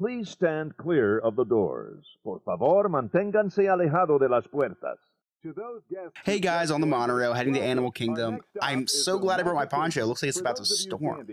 Please stand clear of the doors. Por favor, manténganse alejado de las puertas. Hey guys, on the monorail, heading to Animal Kingdom. I'm so glad I brought my poncho. Looks like it's about to storm.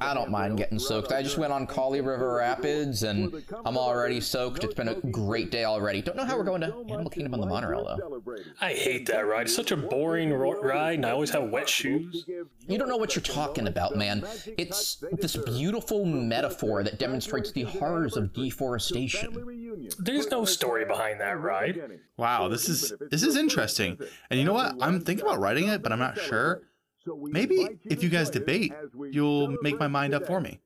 I don't mind getting soaked. I just went on Kali River Rapids, and I'm already soaked. It's been a great day already. Don't know how we're going to Animal Kingdom on the monorail, though. I hate that ride. It's such a boring ride, and I always have wet shoes. You don't know what you're talking about, man. It's this beautiful metaphor that demonstrates the horrors of deforestation. There's no story behind that ride. Wow, this is interesting. And you know what? I'm thinking about writing it, but I'm not sure. Maybe if you guys debate, you'll make my mind up for me.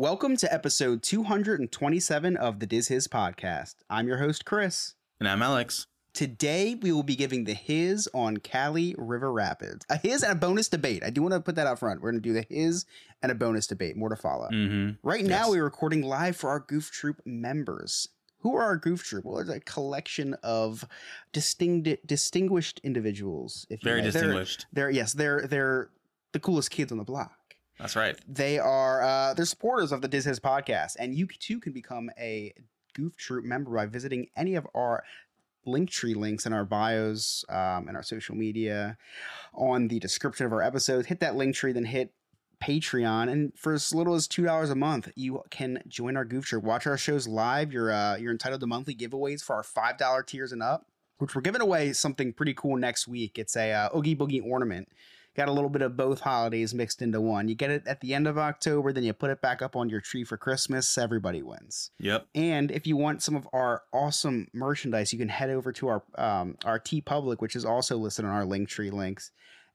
Welcome to episode 227 of the Diz His podcast. I'm your host, Chris. And I'm Alex. Today, we will be giving the his on Kali River Rapids. A his and a bonus debate. I do want to put that out front. We're going to do the his and a bonus debate. More to follow. Mm-hmm. Right now, yes. We're recording live for our Goof Troop members. Who are our Goof Troop? Well, it's a collection of distinguished individuals. If Very distinguished. They're the coolest kids on the block. That's right. They are they're supporters of the Diz His podcast, and you too can become a Goof Troop member by visiting any of our Linktree links in our bios, and our social media, on the description of our episodes. Hit that Linktree, then hit Patreon, and for as little as $2 a month, you can join our Goof Troop, watch our shows live. You're entitled to monthly giveaways for our $5 tiers and up, which we're giving away something pretty cool next week. It's a Oogie Boogie ornament. Got a little bit of both holidays mixed into one. You get it at the end of October, then you put it back up on your tree for Christmas. Everybody wins. Yep. And if you want some of our awesome merchandise, you can head over to our TeePublic, which is also listed on our Linktree links.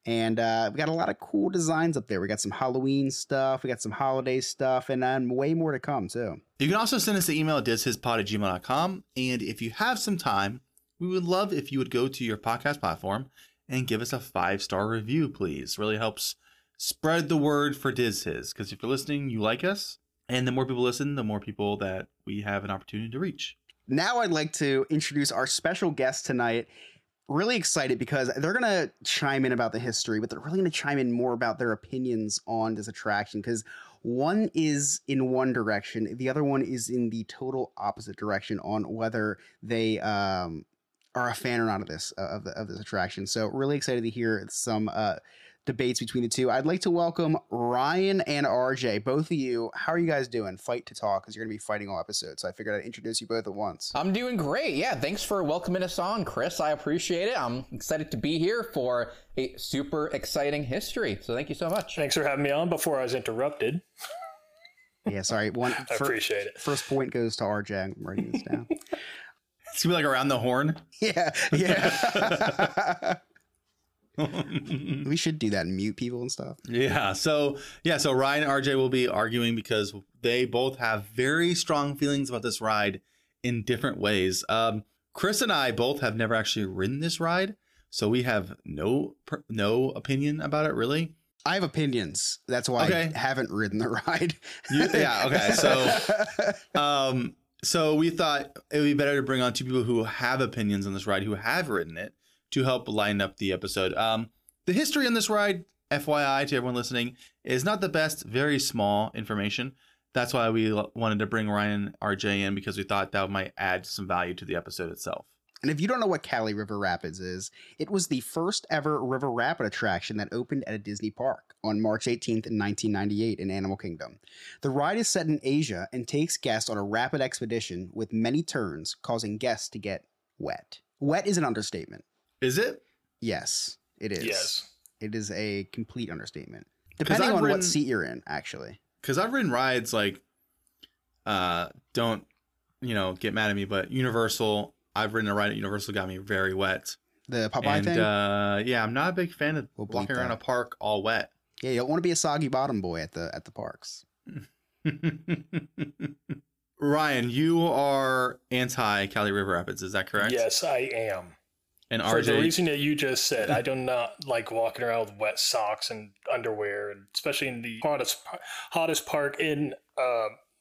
And we got a lot of cool designs up there. We got some Halloween stuff. We got some holiday stuff, and way more to come, too. You can also send us an email at dizhispod@gmail.com. And if you have some time, we would love if you would go to your podcast platform and give us a 5-star review, please. Really helps spread the word for Diz His, because if you're listening, you like us. And the more people listen, the more people that we have an opportunity to reach. Now I'd like to introduce our special guest tonight. Really excited because they're going to chime in about the history, but they're really going to chime in more about their opinions on this attraction, because one is in one direction. The other one is in the total opposite direction on whether they are a fan or not of this of this attraction. So really excited to hear some debates between the two. I'd like to welcome Ryan and RJ, both of you. How are you guys doing? Fight to talk, because you're going to be fighting all episodes. So I figured I'd introduce you both at once. I'm doing great. Yeah, thanks for welcoming us on, Chris. I appreciate it. I'm excited to be here for a super exciting history. So thank you so much. Thanks for having me on before I was interrupted. Yeah, sorry. I appreciate it. First point goes to RJ. I'm writing this down. It's going to be like around the horn. Yeah. We should do that and mute people and stuff. Yeah. So Ryan and RJ will be arguing because they both have very strong feelings about this ride in different ways. Chris and I both have never actually ridden this ride, so we have no opinion about it, really. I have opinions. That's why I haven't ridden the ride. Yeah. Okay. So, So we thought it would be better to bring on two people who have opinions on this ride, who have ridden it, to help line up the episode. The history on this ride, FYI to everyone listening, is not the best, very small information. That's why we wanted to bring Ryan and RJ in, because we thought that might add some value to the episode itself. And if you don't know what Kali River Rapids is, it was the first ever river rapid attraction that opened at a Disney park on March 18th, 1998 in Animal Kingdom. The ride is set in Asia and takes guests on a rapid expedition with many turns, causing guests to get wet. Wet is an understatement. Is it? Yes, it is. Yes. It is a complete understatement. Depending on what seat you're in, actually. Because I've ridden rides like, don't, get mad at me, but Universal. I've ridden a ride at Universal, got me very wet. The Popeye thing? Yeah, I'm not a big fan of walking around a park all wet. Yeah, you don't want to be a soggy bottom boy at the parks. Ryan, you are anti Kali River Rapids, is that correct? Yes, I am. And for RJ, the reason that you just said, I do not like walking around with wet socks and underwear, and especially in the hottest park in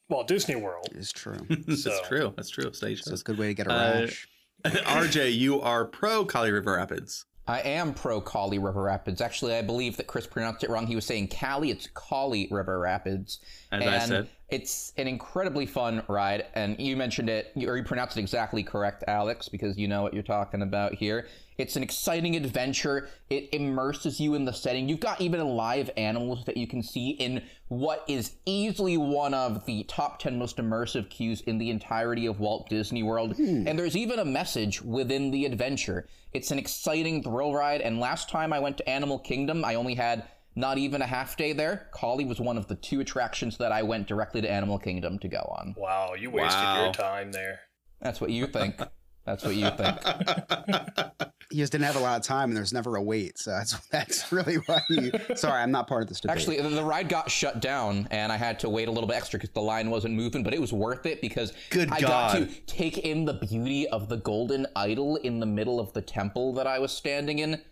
Walt Disney World. It's true. That's true. That's true. Stage. So it's a good way to get a rash. RJ, you are pro Kali River Rapids. I am pro Kali River Rapids. Actually, I believe that Chris pronounced it wrong. He was saying Cali. It's Kali River Rapids. As I said. It's an incredibly fun ride, and you mentioned it, or you pronounced it exactly correct, Alex, because you know what you're talking about here. It's an exciting adventure. It immerses you in the setting. You've got even live animals that you can see in what is easily one of the top 10 most immersive queues in the entirety of Walt Disney World. And there's even a message within the adventure. It's an exciting thrill ride, and last time I went to Animal Kingdom, I only had not even a half day there. Kali was one of the two attractions that I went directly to Animal Kingdom to go on. Wow, you wasted your time there. That's what you think. That's what you think. You just didn't have a lot of time, and there's never a wait, so that's really why you... Sorry, I'm not part of this debate. Actually, the ride got shut down, and I had to wait a little bit extra because the line wasn't moving, but it was worth it because I got to take in the beauty of the golden idol in the middle of the temple that I was standing in.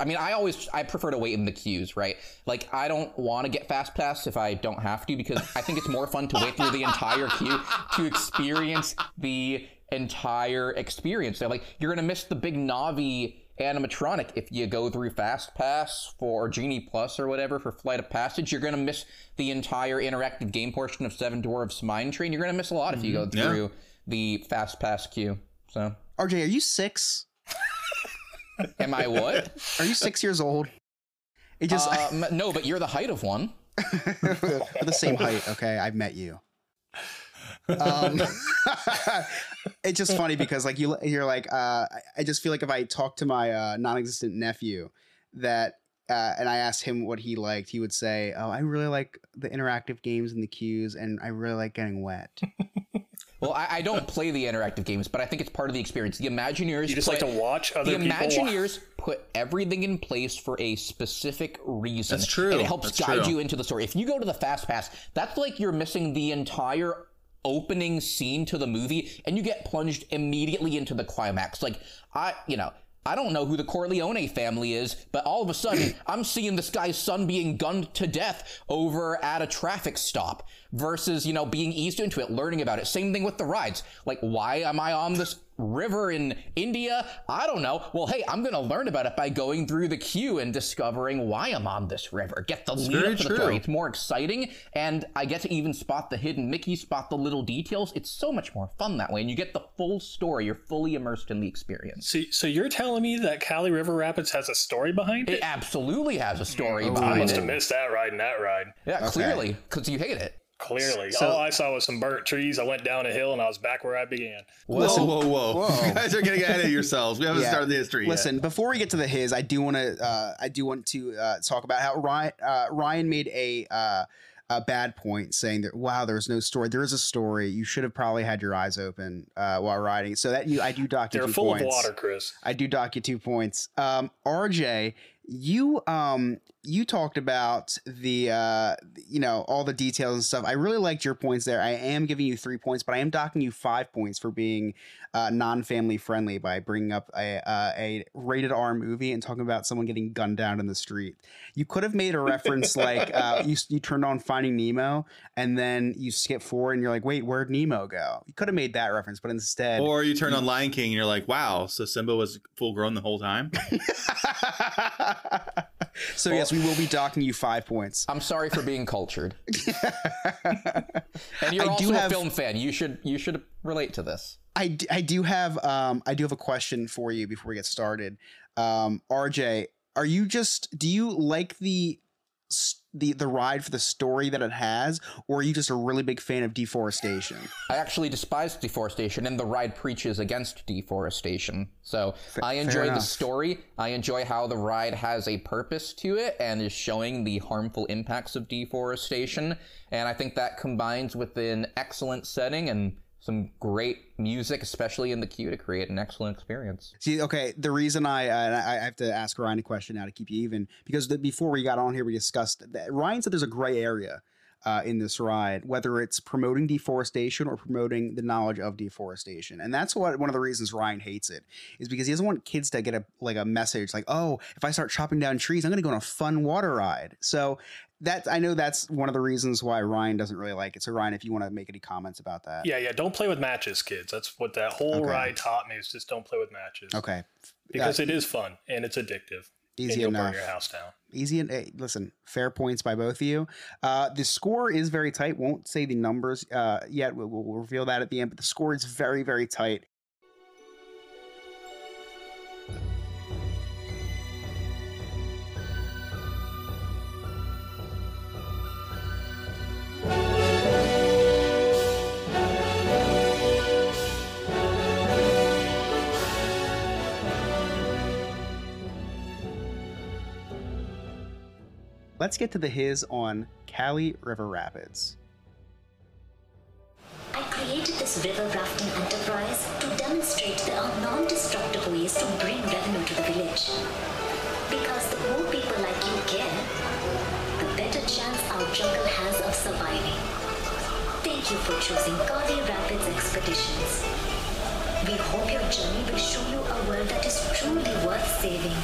I mean, I prefer to wait in the queues, right? Like, I don't want to get fast pass if I don't have to, because I think it's more fun to wait through the entire queue to experience the entire experience. So, like, you're going to miss the big Navi animatronic if you go through fast pass for Genie Plus or whatever for Flight of Passage. You're going to miss the entire interactive game portion of Seven Dwarfs Mine Train. You're going to miss a lot if you go through the fast pass queue. So, RJ, are you 6? Am I what? Are you 6 years old? It just no, but you're the height of one. We're the same height, okay? I've met you. It's just funny because like you're like I just feel like if I talk to my non-existent nephew that and I asked him what he liked, he would say, "Oh, I really like the interactive games and the queues, and I really like getting wet." Well, I don't play the interactive games, but I think it's part of the experience. The Imagineers put everything in place for a specific reason. That's true. And it helps guide you into the story. If you go to the fast pass, that's like you're missing the entire opening scene to the movie, and you get plunged immediately into the climax. Like I don't know who the Corleone family is, but all of a sudden, I'm seeing this guy's son being gunned to death over at a traffic stop versus, being eased into it, learning about it. Same thing with the rides. Like, why am I on this river in India? I don't know. Well, hey, I'm going to learn about it by going through the queue and discovering why I'm on this river. Get the lead up to the story. It's more exciting, and I get to even spot the hidden Mickey, spot the little details. It's so much more fun that way, and you get the full story. You're fully immersed in the experience. So you're telling me that Kali River Rapids has a story behind it? It absolutely has a story behind it. I must have missed that ride and that ride. Yeah, clearly, because you hate it. Clearly. So, all I saw was some burnt trees. I went down a hill and I was back where I began. Whoa. You guys are getting ahead of yourselves. We haven't started the history yet. Listen, before we get to the his, I do want to talk about how Ryan made a bad point saying that, wow, there's no story. There is a story. You should have probably had your eyes open while riding. So that I do dock you 2 points. They're full of water, Chris. I do dock you 2 points. RJ, you talked about the all the details and stuff. I really liked your points there. I am giving you 3 points, but I am docking you 5 points for being non-family friendly by bringing up a rated R movie and talking about someone getting gunned down in the street. You could have made a reference like you turned on Finding Nemo and then you skip forward and you're like, wait, where'd Nemo go? You could have made that reference, but instead, or you turn on Lion King and you're like, wow, so Simba was full grown the whole time. So yes, we will be docking you 5 points. I'm sorry for being cultured. And you're also a film fan. You should relate to this. I do have a question for you before we get started. RJ, do you like the ride for the story that it has, or are you just a really big fan of deforestation? I actually despise deforestation, and the ride preaches against deforestation. So I enjoy the story. I enjoy how the ride has a purpose to it and is showing the harmful impacts of deforestation. And I think that combines with an excellent setting and some great music, especially in the queue, to create an excellent experience. See, okay, the reason I have to ask Ryan a question now to keep you even, because before we got on here, we discussed that Ryan said there's a gray area in this ride, whether it's promoting deforestation or promoting the knowledge of deforestation. And that's what one of the reasons Ryan hates it is, because he doesn't want kids to get a message like, oh, if I start chopping down trees, I'm going to go on a fun water ride. So that, I know that's one of the reasons why Ryan doesn't really like it. So Ryan, if you want to make any comments about that. Yeah. Don't play with matches, kids. That's what that whole ride taught me, is just don't play with matches. Okay. Because it is fun and it's addictive. Easy enough. Burn your house down. Easy. And hey, listen, fair points by both of you. The score is very tight. Won't say the numbers yet. We'll reveal that at the end, but the score is very, very tight. Let's get to the his on Cali River Rapids. I created this river rafting enterprise to demonstrate there are non-destructive ways to bring revenue to the village. Because the more people like you care, the better chance our jungle has of surviving. Thank you for choosing Cali Rapids Expeditions. We hope your journey will show you a world that is truly worth saving.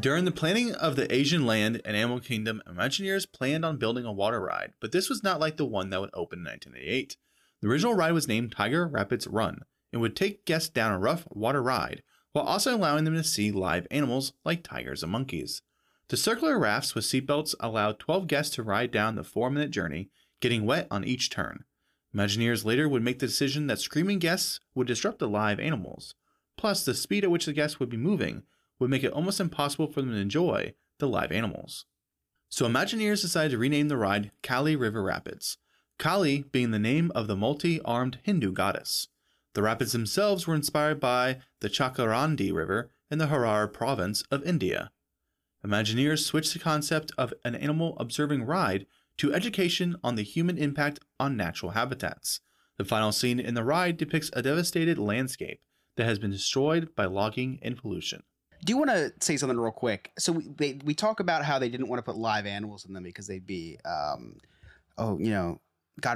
During the planning of the Asian Land and Animal Kingdom, Imagineers planned on building a water ride, but this was not like the one that would open in 1988. The original ride was named Tiger Rapids Run, and would take guests down a rough water ride, while also allowing them to see live animals like tigers and monkeys. The circular rafts with seatbelts allowed 12 guests to ride down the 4-minute journey, getting wet on each turn. Imagineers later would make the decision that screaming guests would disrupt the live animals. Plus, the speed at which the guests would be moving would make it almost impossible for them to enjoy the live animals. So Imagineers decided to rename the ride Kali River Rapids, Kali being the name of the multi-armed Hindu goddess. The rapids themselves were inspired by the Chakrandi River in the Harar province of India. Imagineers switched the concept of an animal-observing ride to education on the human impact on natural habitats. The final scene in the ride depicts a devastated landscape that has been destroyed by logging and pollution. Do you want to say something real quick? So we talk about how they didn't want to put live animals in them because they'd be, God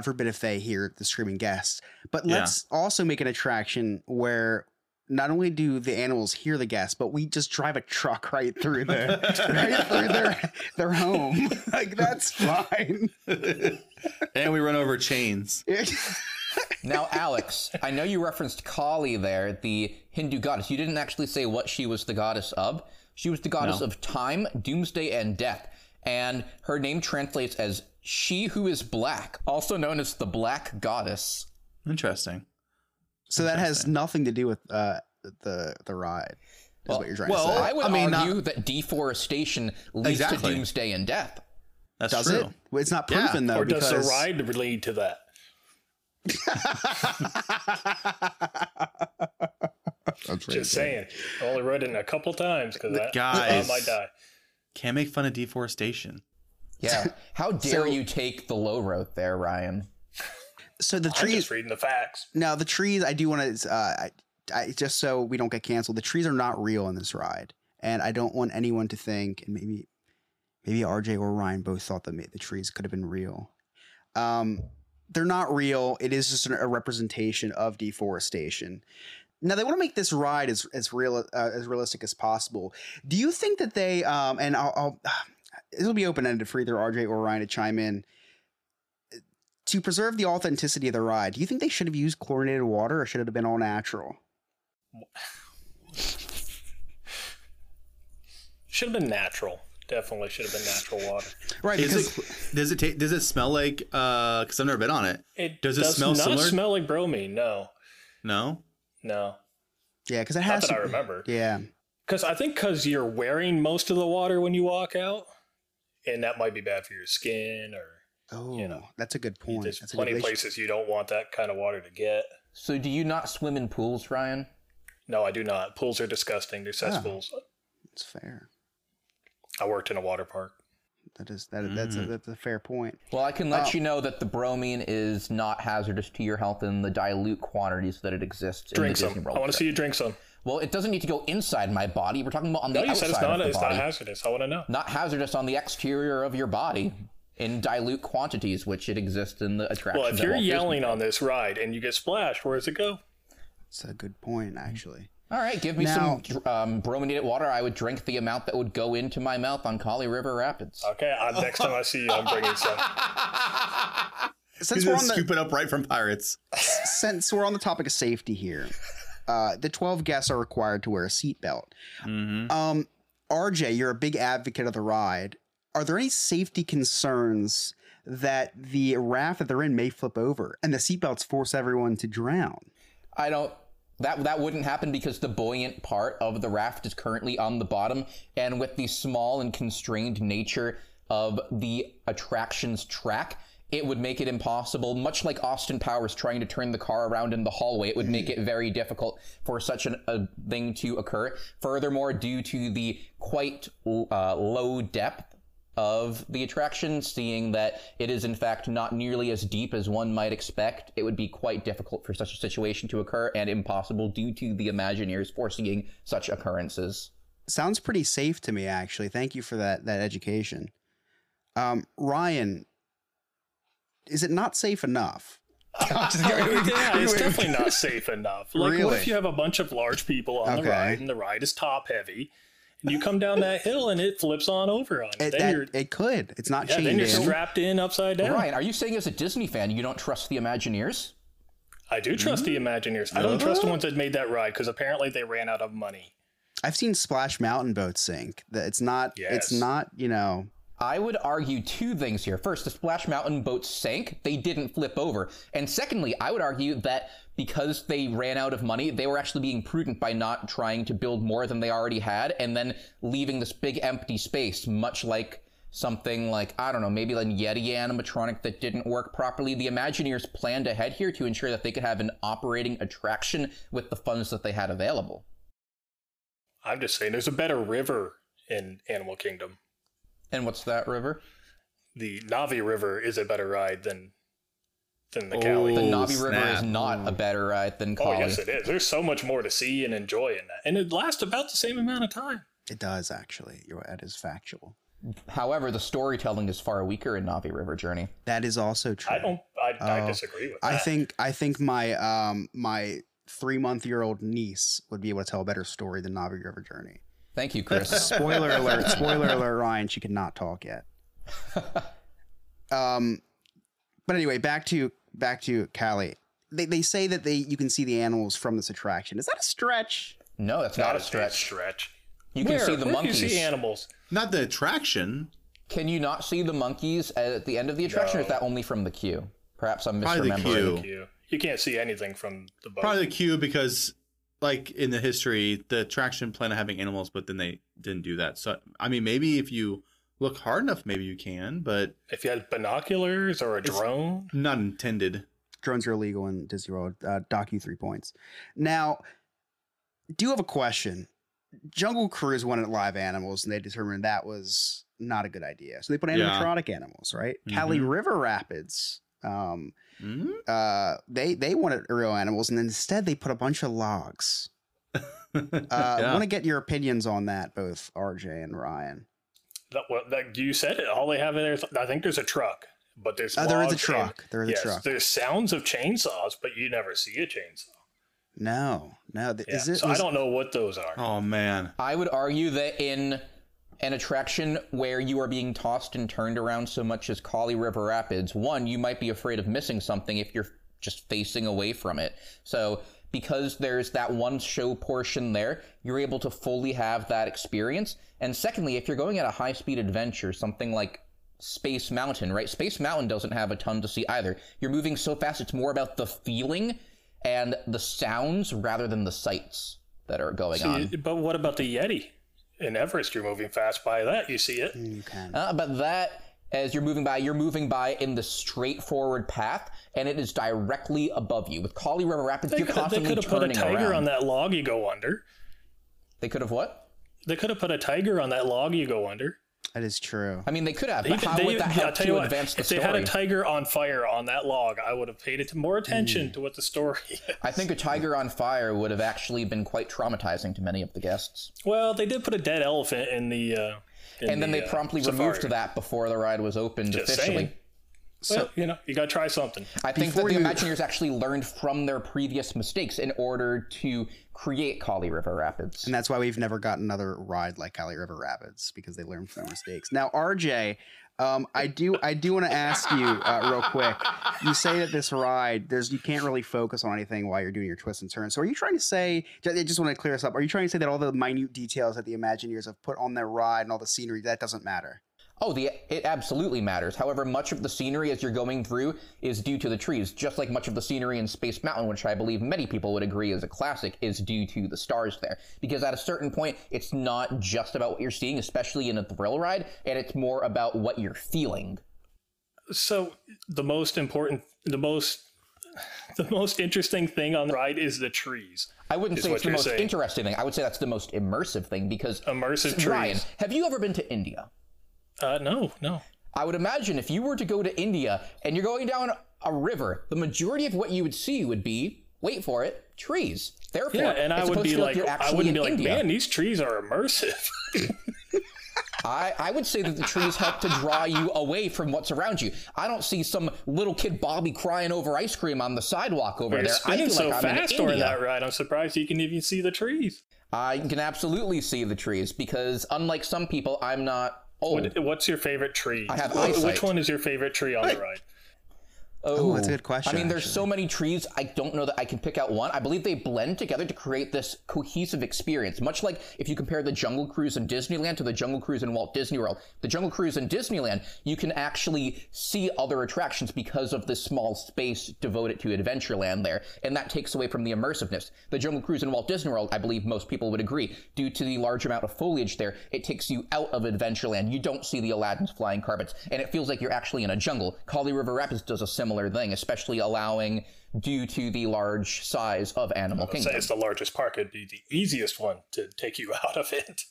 forbid if they hear the screaming guests. But let's also make an attraction where not only do the animals hear the guests, but we just drive a truck right through the right through their home. Like, that's fine. And we run over chains. Now, Alex, I know you referenced Kali there, the Hindu goddess. You didn't actually say what she was the goddess of. She was the goddess of time, doomsday, and death. And her name translates as she who is black, also known as the black goddess. Interesting. So that has nothing to do with the ride. Is what you're trying to say. Well, I would argue that deforestation leads to doomsday and death. That's true. It? It's not proven, though. Or does the ride lead to that? That's just saying. I only read it a couple times because I might die. Can't make fun of deforestation. Yeah, how dare you take the low road there, Ryan? So the trees. I'm just reading the facts. Now the trees. I do want to. I just so we don't get canceled. The trees are not real in this ride, and I don't want anyone to think. And maybe RJ or Ryan both thought that the trees could have been real. They're not real. It is just a representation of deforestation. Now, they want to make this ride as realistic as possible. Do you think that they and I'll it'll be open-ended for either RJ or Ryan to chime in. To preserve the authenticity of the ride, do you think they should have used chlorinated water, or should it have been all natural? Should have been natural. Definitely should have been natural water. Right. Because does it smell like, because I've never been on it. Does it smell similar? It does not smell like bromine. No. Yeah. Because it has not that I remember. Yeah. Because I think you're wearing most of the water when you walk out, and that might be bad for your skin or, that's a good point. There's plenty of places you don't want that kind of water to get. So do you not swim in pools, Ryan? No, I do not. Pools are disgusting. They're cesspools. That's fair. I worked in a water park. That's a fair point. Well, I can let you know that the bromine is not hazardous to your health in the dilute quantities that it exists in the Disney World. I want to see you drink some. Well, it doesn't need to go inside my body. We're talking about on the outside of the body. No, you said it's not hazardous. I want to know. Not hazardous on the exterior of your body in dilute quantities, which it exists in the attractions. Well, if you're yelling on this ride and you get splashed, where does it go? That's a good point, actually. All right, give me some brominated water. I would drink the amount that would go into my mouth on Kali River Rapids. Okay, next time I see you, I'm bringing some. Since we're on the scoop it up right from Pirates. Since we're on the topic of safety here. The 12 guests are required to wear a seatbelt. Mm-hmm. RJ, you're a big advocate of the ride. Are there any safety concerns that the raft that they're in may flip over and the seatbelts force everyone to drown? I don't. That wouldn't happen because the buoyant part of the raft is currently on the bottom. And with the small and constrained nature of the attraction's track, it would make it impossible, much like Austin Powers trying to turn the car around in the hallway. It would make it very difficult for such a thing to occur. Furthermore, due to the quite low depth of the attraction, seeing that it is in fact not nearly as deep as one might expect, it would be quite difficult for such a situation to occur and impossible due to the Imagineers foreseeing such occurrences. Sounds pretty safe to me, actually. Thank you for that education. Ryan, is it not safe enough? Yeah, it's definitely not safe enough. Like, really? What if you have a bunch of large people on the ride and the ride is top heavy and you come down that hill and it flips on over on you? It's not chained. Then you're strapped in upside down. Ryan, are you saying as a Disney fan you don't trust the Imagineers? I do trust the Imagineers. I don't trust the ones that made that ride because apparently they ran out of money. I've seen Splash Mountain boats sink. It's not. I would argue two things here. First, the Splash Mountain boats sank. They didn't flip over. And secondly, I would argue that because they ran out of money, they were actually being prudent by not trying to build more than they already had and then leaving this big empty space, much like something like, I don't know, maybe like Yeti animatronic that didn't work properly. The Imagineers planned ahead here to ensure that they could have an operating attraction with the funds that they had available. I'm just saying there's a better river in Animal Kingdom. And what's that river? The Navi River is a better ride than the Kali. The Navi River is not a better ride than Kali. Oh, yes, it is. There's so much more to see and enjoy in that. And it lasts about the same amount of time. It does, actually. That is factual. However, the storytelling is far weaker in Navi River Journey. That is also true. I disagree with that. I think my 3-month-year-old niece would be able to tell a better story than Navi River Journey. Thank you, Chris. Spoiler alert, Ryan, she could not talk yet. But anyway, back to Kali. They say that you can see the animals from this attraction. Is that a stretch? No, that's not a stretch. You can see the monkeys. You see animals. Not the attraction. Can you not see the monkeys at the end of the attraction, or is that only from the queue? Perhaps I'm misremembering. Probably the queue. You can't see anything from the boat. Probably the queue because... like in the history, the attraction planned on having animals, but then they didn't do that. So, I mean, maybe if you look hard enough, maybe you can, but... if you had binoculars or a drone? Not intended. Drones are illegal in Disney World. Dock you 3 points. Now, do you have a question? Jungle Cruise wanted live animals, and they determined that was not a good idea. So they put animatronic animals, right? Mm-hmm. Kali River Rapids... they wanted real animals, and instead they put a bunch of logs. I want to get your opinions on that, both RJ and Ryan. You said it. All they have in there is, I think there's a truck, but there's there is a truck. There's sounds of chainsaws, but you never see a chainsaw. No. Yeah. I don't know what those are. Oh man, I would argue that in an attraction where you are being tossed and turned around so much as Kali River Rapids, one, you might be afraid of missing something if you're just facing away from it. So because there's that one show portion there, you're able to fully have that experience. And secondly, if you're going at a high-speed adventure, something like Space Mountain, right? Space Mountain doesn't have a ton to see either. You're moving so fast, it's more about the feeling and the sounds rather than the sights that are going on. But what about the Yeti? In Everest, you're moving fast by that. You see it. You can. But that, as you're moving by in the straightforward path, and it is directly above you. With Kali River Rapids, you're constantly turning around. They could have put a tiger on that log you go under. They could have what? They could have put a tiger on that log you go under. That is true. I mean, they could have, but how would that help to advance the story? If they had a tiger on fire on that log, I would have paid it more attention to what the story is. I think a tiger on fire would have actually been quite traumatizing to many of the guests. Well, they did put a dead elephant in the And then they promptly removed that before the ride was opened officially. So, well, you know, you gotta try something. I think that the Imagineers actually learned from their previous mistakes in order to create Kali River Rapids. And that's why we've never got another ride like Kali River Rapids, because they learned from their mistakes. Now, RJ, I do want to ask you real quick. You say that this ride, you can't really focus on anything while you're doing your twists and turns. So are you trying to say, I just want to clear this up, are you trying to say that all the minute details that the Imagineers have put on their ride and all the scenery, that doesn't matter? Oh, it absolutely matters. However, much of the scenery as you're going through is due to the trees, just like much of the scenery in Space Mountain, which I believe many people would agree is a classic, is due to the stars there. Because at a certain point, it's not just about what you're seeing, especially in a thrill ride, and it's more about what you're feeling. So the most interesting thing on the ride is the trees. I wouldn't say it's the most interesting thing. I would say that's the most immersive thing, because... Immersive trees. Ryan, have you ever been to India? No. I would imagine if you were to go to India and you're going down a river, the majority of what you would see would be, wait for it, trees. Therefore, yeah, and I would be like, man, these trees are immersive. I would say that the trees help to draw you away from what's around you. I don't see some little kid Bobby crying over ice cream on the sidewalk over there. I feel so like I'm fast during that ride. I'm surprised you can even see the trees. I can absolutely see the trees because, unlike some people, I'm not. What's your favorite tree? I have eyesight. Which one is your favorite tree on the ride? Oh, that's a good question. I mean, there's so many trees, I don't know that I can pick out one. I believe they blend together to create this cohesive experience, much like if you compare the Jungle Cruise in Disneyland to the Jungle Cruise in Walt Disney World. The Jungle Cruise in Disneyland, you can actually see other attractions because of this small space devoted to Adventureland there, and that takes away from the immersiveness. The Jungle Cruise in Walt Disney World, I believe most people would agree, due to the large amount of foliage there, it takes you out of Adventureland. You don't see the Aladdin's flying carpets, and it feels like you're actually in a jungle. Kali River Rapids does a similar thing, especially allowing due to the large size of Animal Kingdom. It's the largest park, it'd be the easiest one to take you out of it.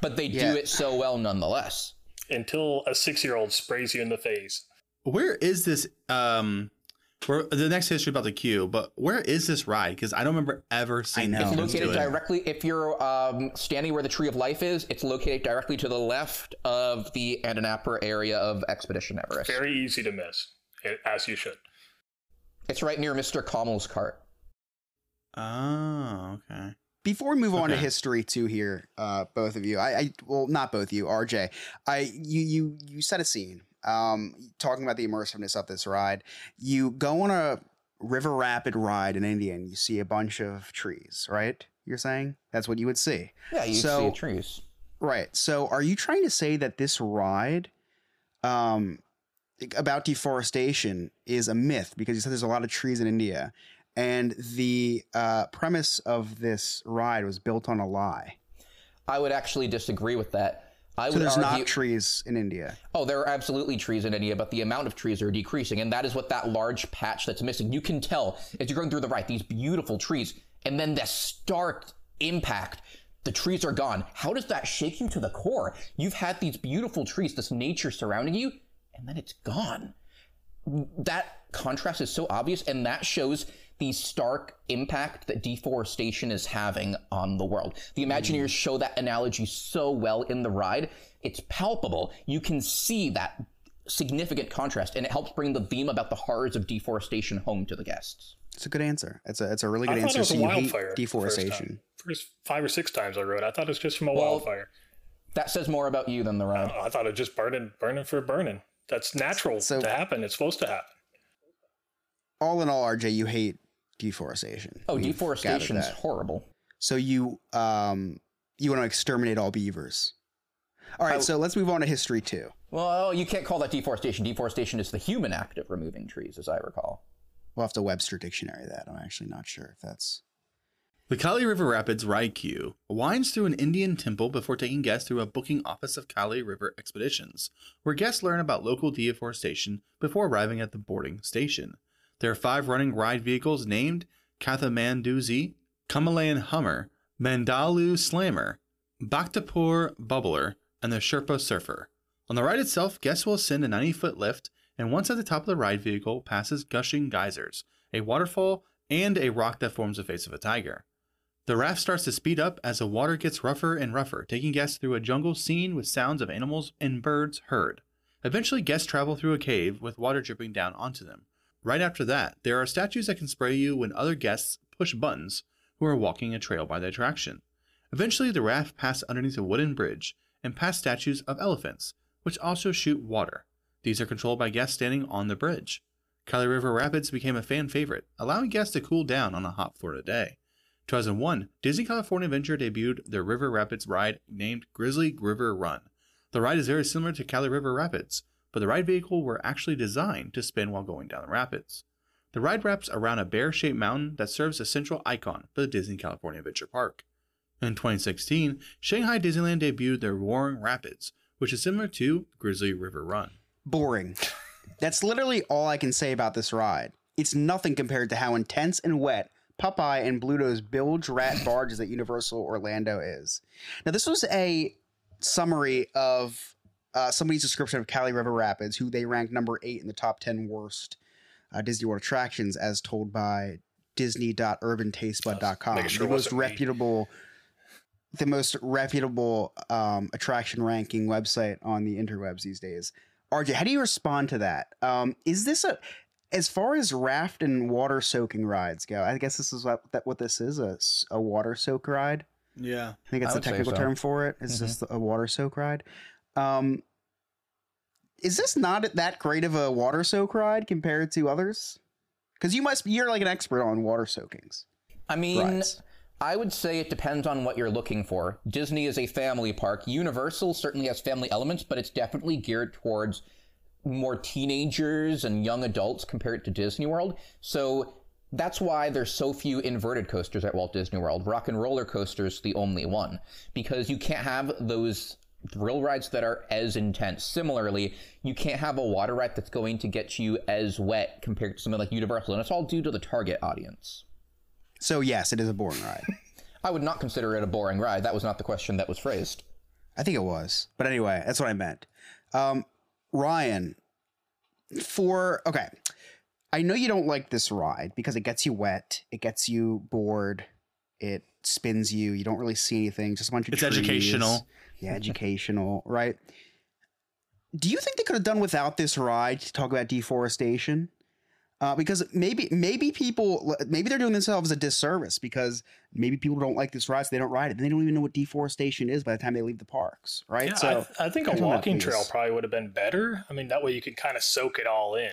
But they do it so well nonetheless. Until a 6-year-old sprays you in the face. Where is this? The next history about the queue, but where is this ride? Because I don't remember ever seeing it. It's located directly, if you're standing where the Tree of Life is, it's located directly to the left of the Andanapur area of Expedition Everest. Very easy to miss. As you should. It's right near Mr. Kamal's cart. Oh, okay. Before we move on to history too here, both of you, not both of you, RJ, you set a scene, talking about the immersiveness of this ride. You go on a river rapid ride in India and you see a bunch of trees, right? You're saying that's what you would see. Yeah, you see trees. Right. So are you trying to say that this ride, about deforestation is a myth, because you said there's a lot of trees in India and the premise of this ride was built on a lie? I would actually disagree with that. There's not trees in India. Oh, there are absolutely trees in India, but the amount of trees are decreasing. And that is what that large patch that's missing. You can tell as you're going through the ride, these beautiful trees, and then the stark impact. The trees are gone. How does that shake you to the core? You've had these beautiful trees, this nature surrounding you, and then it's gone. That contrast is so obvious, and that shows the stark impact that deforestation is having on the world. The Imagineers show that analogy so well in the ride. It's palpable. You can see that significant contrast, and it helps bring the theme about the horrors of deforestation home to the guests. It's a good answer. It's a really good answer. I thought it was a wildfire. Deforestation. First 5 or 6 times I rode, I thought it was just from a wildfire. That says more about you than the ride. I thought it was just burning. That's natural to happen. It's supposed to happen. All in all, RJ, you hate deforestation. Oh, deforestation is horrible. So you want to exterminate all beavers. All right, so let's move on to history too. Well, you can't call that deforestation. Deforestation is the human act of removing trees, as I recall. We'll have to Webster Dictionary that. I'm actually not sure if that's... The Kali River Rapids ride queue winds through an Indian temple before taking guests through a booking office of Kali River Expeditions, where guests learn about local deforestation before arriving at the boarding station. There are 5 running ride vehicles named Kathamanduzi, Kamalayan Hummer, Mandaloo Slammer, Bhaktapur Bubbler, and the Sherpa Surfer. On the ride itself, guests will ascend a 90-foot lift, and once at the top of the ride vehicle passes gushing geysers, a waterfall, and a rock that forms the face of a tiger. The raft starts to speed up as the water gets rougher and rougher, taking guests through a jungle scene with sounds of animals and birds heard. Eventually, guests travel through a cave with water dripping down onto them. Right after that, there are statues that can spray you when other guests push buttons who are walking a trail by the attraction. Eventually, the raft passes underneath a wooden bridge and past statues of elephants, which also shoot water. These are controlled by guests standing on the bridge. Kali River Rapids became a fan favorite, allowing guests to cool down on a hot Florida day. In 2001, Disney California Adventure debuted their River Rapids ride named Grizzly River Run. The ride is very similar to Kali River Rapids, but the ride vehicle were actually designed to spin while going down the rapids. The ride wraps around a bear-shaped mountain that serves as a central icon for the Disney California Adventure Park. In 2016, Shanghai Disneyland debuted their Roaring Rapids, which is similar to Grizzly River Run. Boring. That's literally all I can say about this ride. It's nothing compared to how intense and wet Popeye and Bluto's bilge rat barges at Universal Orlando is. Now, this was a summary of somebody's description of Kali River Rapids, who they ranked number 8 in the top 10 worst Disney World attractions, as told by disney.urbantastebud.com. The most reputable attraction ranking website on the interwebs these days. RJ, how do you respond to that? Is this as far as raft and water soaking rides go? I guess this is what this is, a water soak ride. Yeah, I think it's the technical term for it. It's just a water soak ride. Is this not that great of a water soak ride compared to others? Because you're like an expert on water soakings. I mean, rides. I would say it depends on what you're looking for. Disney is a family park. Universal certainly has family elements, but it's definitely geared towards more teenagers and young adults compared to Disney World. So that's why there's so few inverted coasters at Walt Disney World. Rock and Roller Coaster's the only one, because you can't have those thrill rides that are as intense. Similarly, you can't have a water ride that's going to get you as wet compared to something like Universal, and it's all due to the target audience. So yes, it is a boring ride. I would not consider it a boring ride. That was not the question that was phrased. I think it was. But anyway, that's what I meant. Ryan, okay, I know you don't like this ride because it gets you wet, it gets you bored, it spins you, you don't really see anything, just a bunch of trees. It's educational. Yeah, educational, right? Do you think they could have done without this ride to talk about deforestation? Because maybe they're doing themselves a disservice, because maybe people don't like this ride, so they don't ride it. And they don't even know what deforestation is by the time they leave the parks, right? Yeah, so I think a walking trail probably would have been better. I mean, that way you could kind of soak it all in.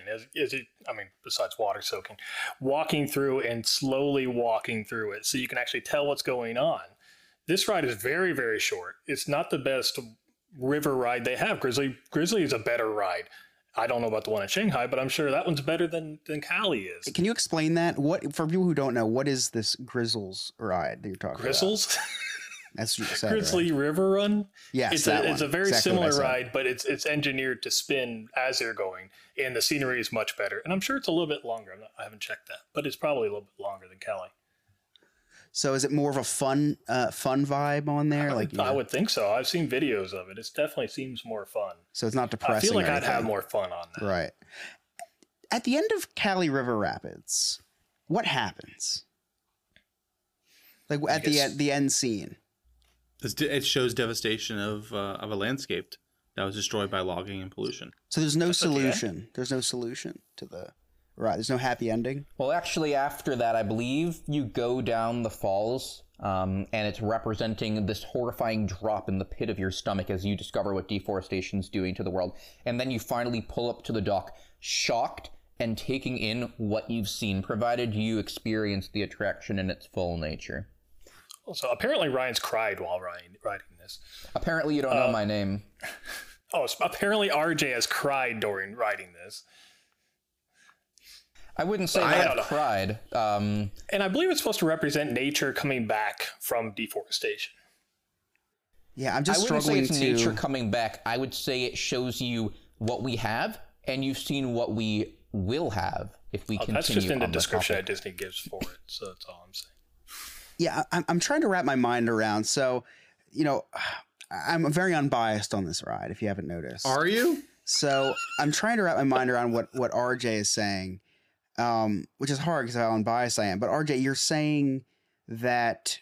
Besides water soaking, walking through and slowly walking through it, so you can actually tell what's going on. This ride is very, very short. It's not the best river ride they have. Grizzly is a better ride. I don't know about the one in Shanghai, but I'm sure that one's better than Kali is. Can you explain that? What, for people who don't know, what is this Grizzles ride that you're talking about? That's what you said, Grizzly right? River Run? Yes, it's a very similar ride, but it's engineered to spin as they're going, and the scenery is much better. And I'm sure it's a little bit longer. I haven't checked that, but it's probably a little bit longer than Kali. So is it more of a fun vibe on there? I would think so. I've seen videos of it. It definitely seems more fun. So it's not depressing. I feel like I'd have more fun on that. Right. At the end of Kali River Rapids, what happens? Like at the end scene, it shows devastation of a landscape that was destroyed by logging and pollution. So there's no solution. Okay. There's no solution to the. Right, there's no happy ending? Well, actually, after that, I believe you go down the falls, and it's representing this horrifying drop in the pit of your stomach as you discover what deforestation's doing to the world. And then you finally pull up to the dock, shocked and taking in what you've seen, provided you experience the attraction in its full nature. Also, apparently Ryan's cried while riding this. Apparently you don't know my name. Oh, so apparently RJ has cried during riding this. I wouldn't say that I've cried. And I believe it's supposed to represent nature coming back from deforestation. Yeah, I'm just struggling to... I wouldn't say it's nature coming back. I would say it shows you what we have, and you've seen what we will have if we continue on the topic. That's just in the description that Disney gives for it, so that's all I'm saying. Yeah, I'm trying to wrap my mind around. So, you know, I'm very unbiased on this ride, if you haven't noticed. Are you? So I'm trying to wrap my mind around what RJ is saying, which is hard because of how unbiased I am. But RJ, you're saying that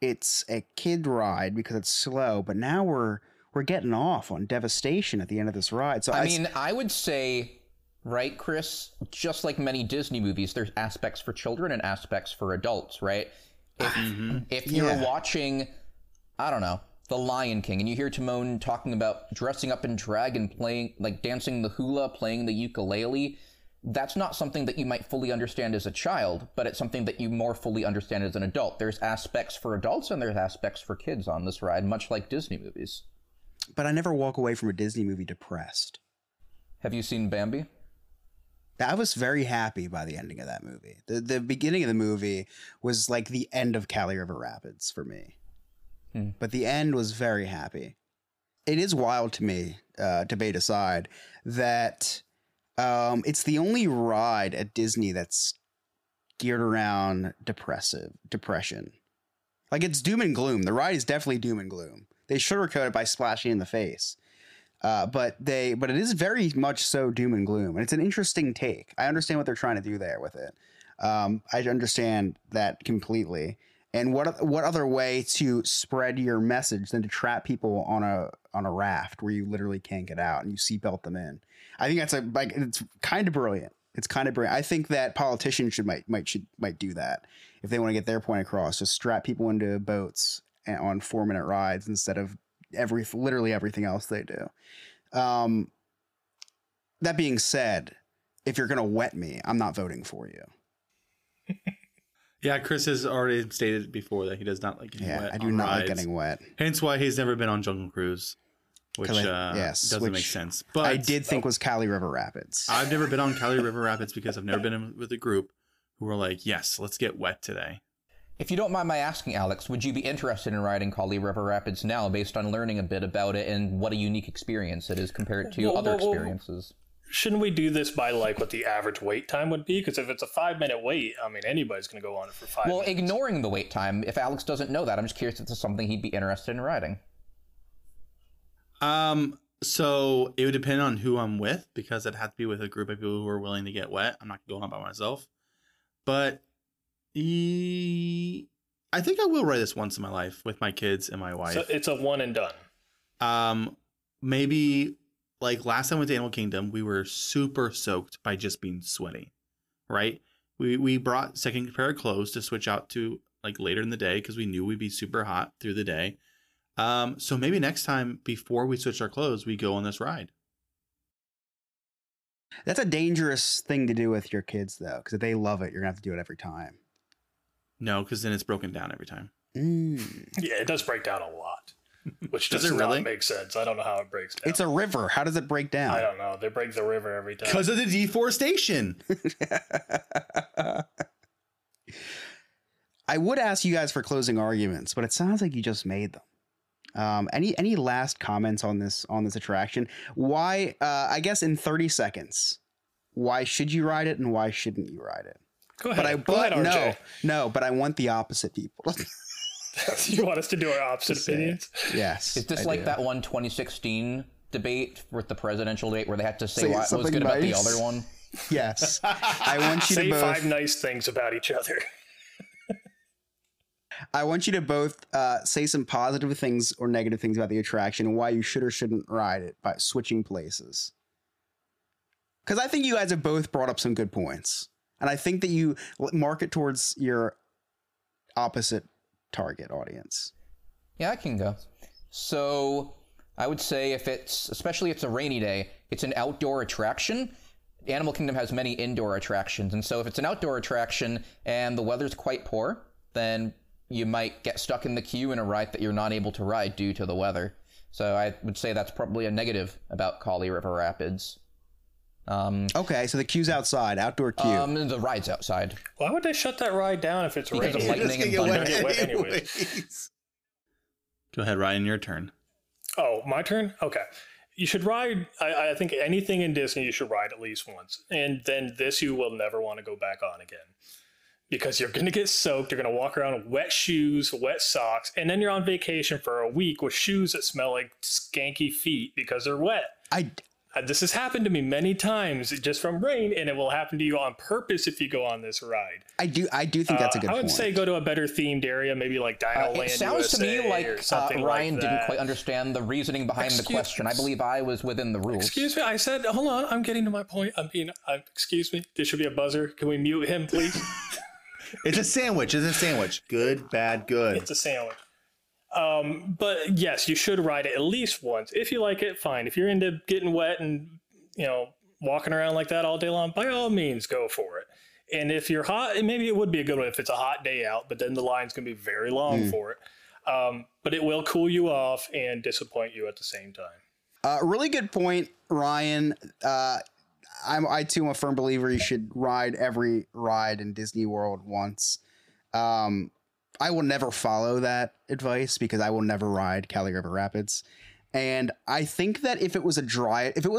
it's a kid ride because it's slow, but now we're getting off on devastation at the end of this ride. So I would say, right, Chris, just like many Disney movies, there's aspects for children and aspects for adults, right? If you're watching, I don't know, The Lion King, and you hear Timon talking about dressing up in drag and playing, like dancing the hula, playing the ukulele, that's not something that you might fully understand as a child, but it's something that you more fully understand as an adult. There's aspects for adults and there's aspects for kids on this ride, much like Disney movies. But I never walk away from a Disney movie depressed. Have you seen Bambi? I was very happy by the ending of that movie. The beginning of the movie was like the end of Cali River Rapids for me. But the end was very happy. It is wild to me, debate aside, that it's the only ride at Disney that's geared around depression. Like, it's doom and gloom. The ride is definitely doom and gloom. They sugarcoat it by splashing in the face. But it is very much so doom and gloom. And it's an interesting take. I understand what they're trying to do there with it. I understand that completely. And what other way to spread your message than to trap people on a raft where you literally can't get out and you seatbelt them in? I think that's it's kind of brilliant. It's kind of brilliant. I think that politicians might do that if they want to get their point across. Just strap people into boats and on 4-minute rides instead of literally everything else they do. That being said, if you're gonna wet me, I'm not voting for you. Yeah, Chris has already stated before that he does not like getting wet. I do not like getting wet. Hence why he's never been on Jungle Cruise, which doesn't make sense. But I did think was Cali River Rapids. I've never been on Cali River Rapids because I've never been with a group who were like, yes, let's get wet today. If you don't mind my asking, Alex, would you be interested in riding Cali River Rapids now based on learning a bit about it and what a unique experience it is compared to other experiences? Shouldn't we do this by like what the average wait time would be? Because if it's a 5-minute wait, I mean, anybody's going to go on it for 5 minutes. Well, ignoring the wait time, if Alex doesn't know that, I'm just curious if this is something he'd be interested in riding. So it would depend on who I'm with, because I'd have to be with a group of people who are willing to get wet. I'm not going on by myself. But I think I will ride this once in my life with my kids and my wife. So it's a one and done. Maybe... Like last time with Animal Kingdom, we were super soaked by just being sweaty, right? We brought second pair of clothes to switch out to like later in the day because we knew we'd be super hot through the day. So maybe next time before we switch our clothes, we go on this ride. That's a dangerous thing to do with your kids, though, because if they love it, you're going to have to do it every time. No, because then it's broken down every time. Yeah, it does break down a lot. Which does not really make sense. I don't know how it breaks down. It's a river. How does it break down? I don't know. They break the river every time. Because of the deforestation. I would ask you guys for closing arguments, but it sounds like you just made them. Any last comments on this attraction? Why, I guess in 30 seconds, why should you ride it and why shouldn't you ride it? Go ahead. Go ahead, RJ. But I want the opposite people. You want us to do our opposite opinions? Yes. Is this like that one 2016 debate with the presidential debate where they had to say what was good about the other one? Yes. I want you to both say 5 nice things about each other. I want you to both say some positive things or negative things about the attraction and why you should or shouldn't ride it by switching places. Because I think you guys have both brought up some good points. And I think that you market towards your opposite target audience. Yeah, I can go. So I would say especially if it's a rainy day, it's an outdoor attraction. Animal Kingdom has many indoor attractions. And so if it's an outdoor attraction and the weather's quite poor, then you might get stuck in the queue in a ride that you're not able to ride due to the weather. So I would say that's probably a negative about Cali River Rapids. Okay, so the queue's outside, outdoor queue. The ride's outside. Why would they shut that ride down if it's raining? Lightning and thunder. Go ahead, Ryan, your turn. Oh, my turn? Okay. You should ride, I think anything in Disney you should ride at least once. And then this you will never want to go back on again. because you're going to get soaked. You're going to walk around with wet shoes, wet socks, and then you're on vacation for a week with shoes that smell like skanky feet because they're wet. This has happened to me many times just from rain, and it will happen to you on purpose if you go on this ride. I do think that's a good point. I would say go to a better themed area, maybe like Dino Land USA. It sounds to me like Ryan didn't quite understand the reasoning behind the question. I believe I was within the rules. Excuse me. I said, hold on. I'm getting to my point. Excuse me. This should be a buzzer. Can we mute him, please? It's a sandwich. It's a sandwich. Good, bad, good. It's a sandwich. But yes, you should ride it at least once. If you like it, fine. If you're into getting wet and, you know, walking around like that all day long, by all means, go for it. And if you're hot, maybe it would be a good one if it's a hot day out, but then the line's going to be very long for it. But it will cool you off and disappoint you at the same time. Really good point, Ryan. I too am a firm believer you should ride every ride in Disney World once. I will never follow that advice because I will never ride Cali River Rapids. And I think that if it was a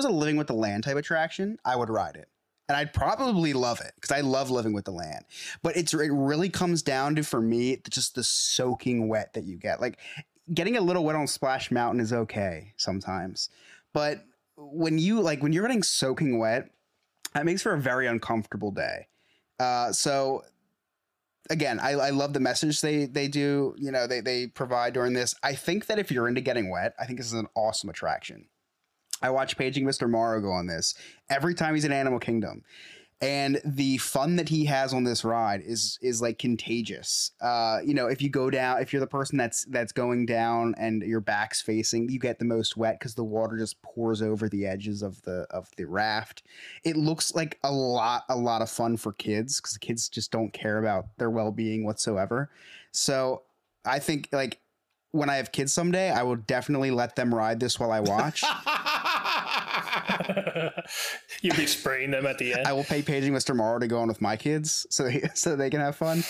Living with the Land type attraction, I would ride it. And I'd probably love it because I love Living with the Land. But it really comes down to, for me, just the soaking wet that you get. Like, getting a little wet on Splash Mountain is okay sometimes. But when you're getting soaking wet, that makes for a very uncomfortable day. So again, I love the message they do, you know, they provide during this. I think that if you're into getting wet, I think this is an awesome attraction. I watch Paging Mr. Morrow go on this every time he's in Animal Kingdom, and the fun that he has on this ride is like contagious. You know, if you're the person that's going down and your back's facing, you get the most wet because the water just pours over the edges of the raft. It looks like a lot of fun for kids because the kids just don't care about their well-being whatsoever. So I think, like, when I have kids someday, I will definitely let them ride this while I watch. You'd be spraying them at the end. I will pay Paging Mr. Morrow to go on with my kids so they can have fun.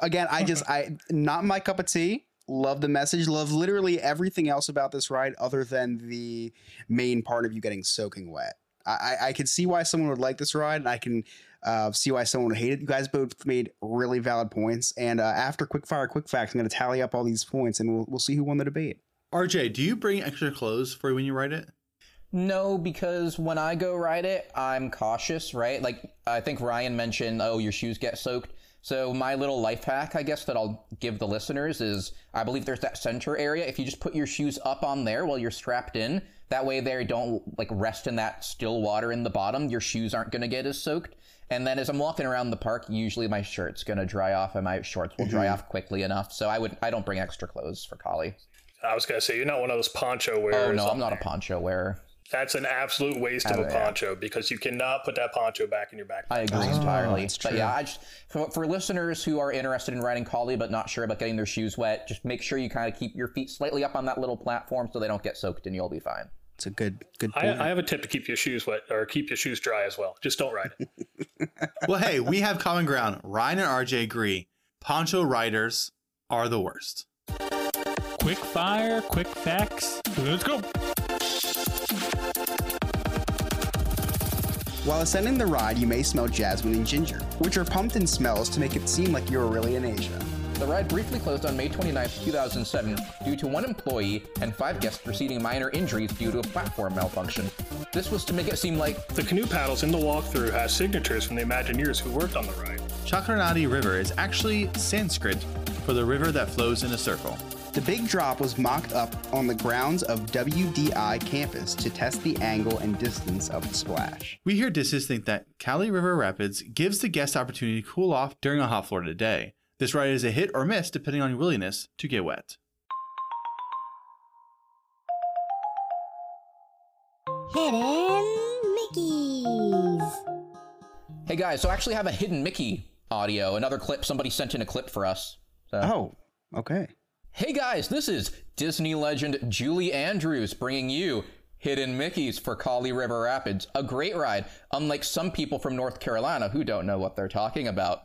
Again, I not my cup of tea. Love the message. Love literally everything else about this ride other than the main part of you getting soaking wet. I can see why someone would like this ride, and I can see why someone would hate it. You guys both made really valid points. And after Quickfire Quick Facts, I'm going to tally up all these points, and we'll see who won the debate. RJ, do you bring extra clothes for when you ride it? No, because when I go ride it, I'm cautious, right? Like, I think Ryan mentioned, oh, your shoes get soaked. So my little life hack, I guess, that I'll give the listeners is, I believe there's that center area. If you just put your shoes up on there while you're strapped in, that way they don't, like, rest in that still water in the bottom. Your shoes aren't going to get as soaked. And then as I'm walking around the park, usually my shirt's going to dry off and my shorts will dry off quickly enough. So I don't bring extra clothes for Kali. I was going to say, you're not one of those poncho wearers. Oh, no, I'm not a poncho wearer. That's an absolute waste of a poncho because you cannot put that poncho back in your backpack. I agree entirely. But yeah, for listeners who are interested in riding Kali but not sure about getting their shoes wet, just make sure you kind of keep your feet slightly up on that little platform so they don't get soaked, and you'll be fine. It's a good point. I have a tip to keep your shoes wet, or keep your shoes dry as well. Just don't ride it. Well, hey, we have common ground. Ryan and RJ agree. Poncho riders are the worst. Quick fire, quick facts. Let's go. While ascending the ride, you may smell jasmine and ginger, which are pumped in smells to make it seem like you are really in Asia. The ride briefly closed on May 29, 2007, due to one employee and 5 guests receiving minor injuries due to a platform malfunction. This was to make it seem like the canoe paddles in the walkthrough has signatures from the Imagineers who worked on the ride. Chakranadi River is actually Sanskrit for the river that flows in a circle. The big drop was mocked up on the grounds of WDI campus to test the angle and distance of the splash. We hear Disses think that Cali River Rapids gives the guest opportunity to cool off during a hot Florida day. This ride is a hit or miss depending on your willingness to get wet. Hidden Mickeys. Hey guys, so I actually have a Hidden Mickey audio, another clip. Somebody sent in a clip for us. So. Oh, okay. Hey guys, this is Disney legend Julie Andrews bringing you Hidden Mickeys for Kali River Rapids, a great ride, unlike some people from North Carolina who don't know what they're talking about.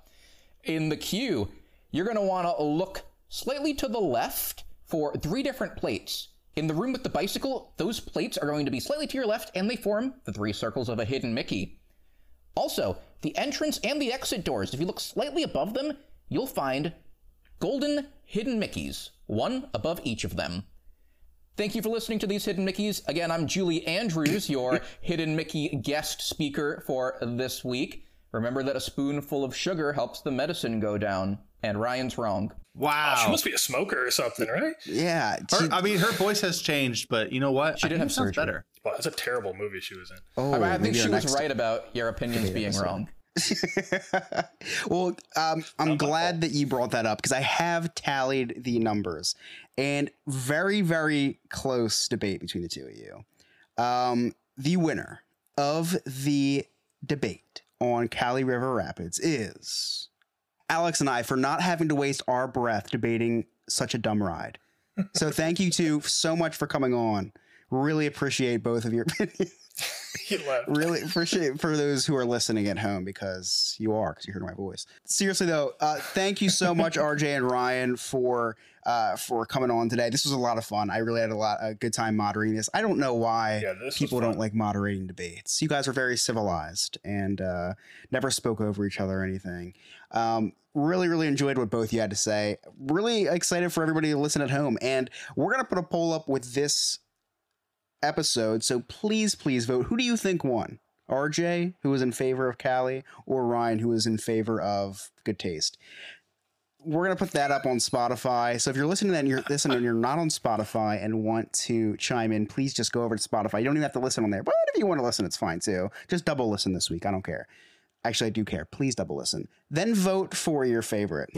In the queue, you're going to want to look slightly to the left for 3 different plates. In the room with the bicycle, those plates are going to be slightly to your left, and they form the 3 circles of a Hidden Mickey. Also, the entrance and the exit doors, if you look slightly above them, you'll find golden hidden Mickeys, one above each of them. Thank you for listening to these Hidden Mickeys. Again, I'm Julie Andrews, your Hidden Mickey guest speaker for this week. Remember that a spoonful of sugar helps the medicine go down, and Ryan's wrong. Wow. She must be a smoker or something, right? Yeah. Her voice has changed, but you know what? She did have surgery. Better. Wow, that's a terrible movie she was in. Oh, I think she was right about your opinions being wrong. Well, I'm glad that you brought that up, because I have tallied the numbers, and very, very close debate between the two of you. The winner of the debate on Cali River Rapids is Alex and I, for not having to waste our breath debating such a dumb ride. So thank you two so much for coming on. Really appreciate both of your opinions. Really appreciate for those who are listening at home, because you are, because you heard my voice. Seriously though, thank you so much, RJ and Ryan, for coming on today. This was a lot of fun. I really had a good time moderating this. I don't know why people don't like moderating debates. You guys are very civilized and never spoke over each other or anything. Really, really enjoyed what both you had to say. Really excited for everybody to listen at home. And we're going to put a poll up with this episode, so please vote. Who do you think won? RJ, who was in favor of Cali, or Ryan, who was in favor of good taste? We're gonna put that up on Spotify, so if you're listening to that and you're not on Spotify and want to chime in, please just go over to Spotify. You don't even have to listen on there, but if you want to listen, it's fine too. Just double listen this week. I don't care. Actually, I do care. Please double listen, then vote for your favorite.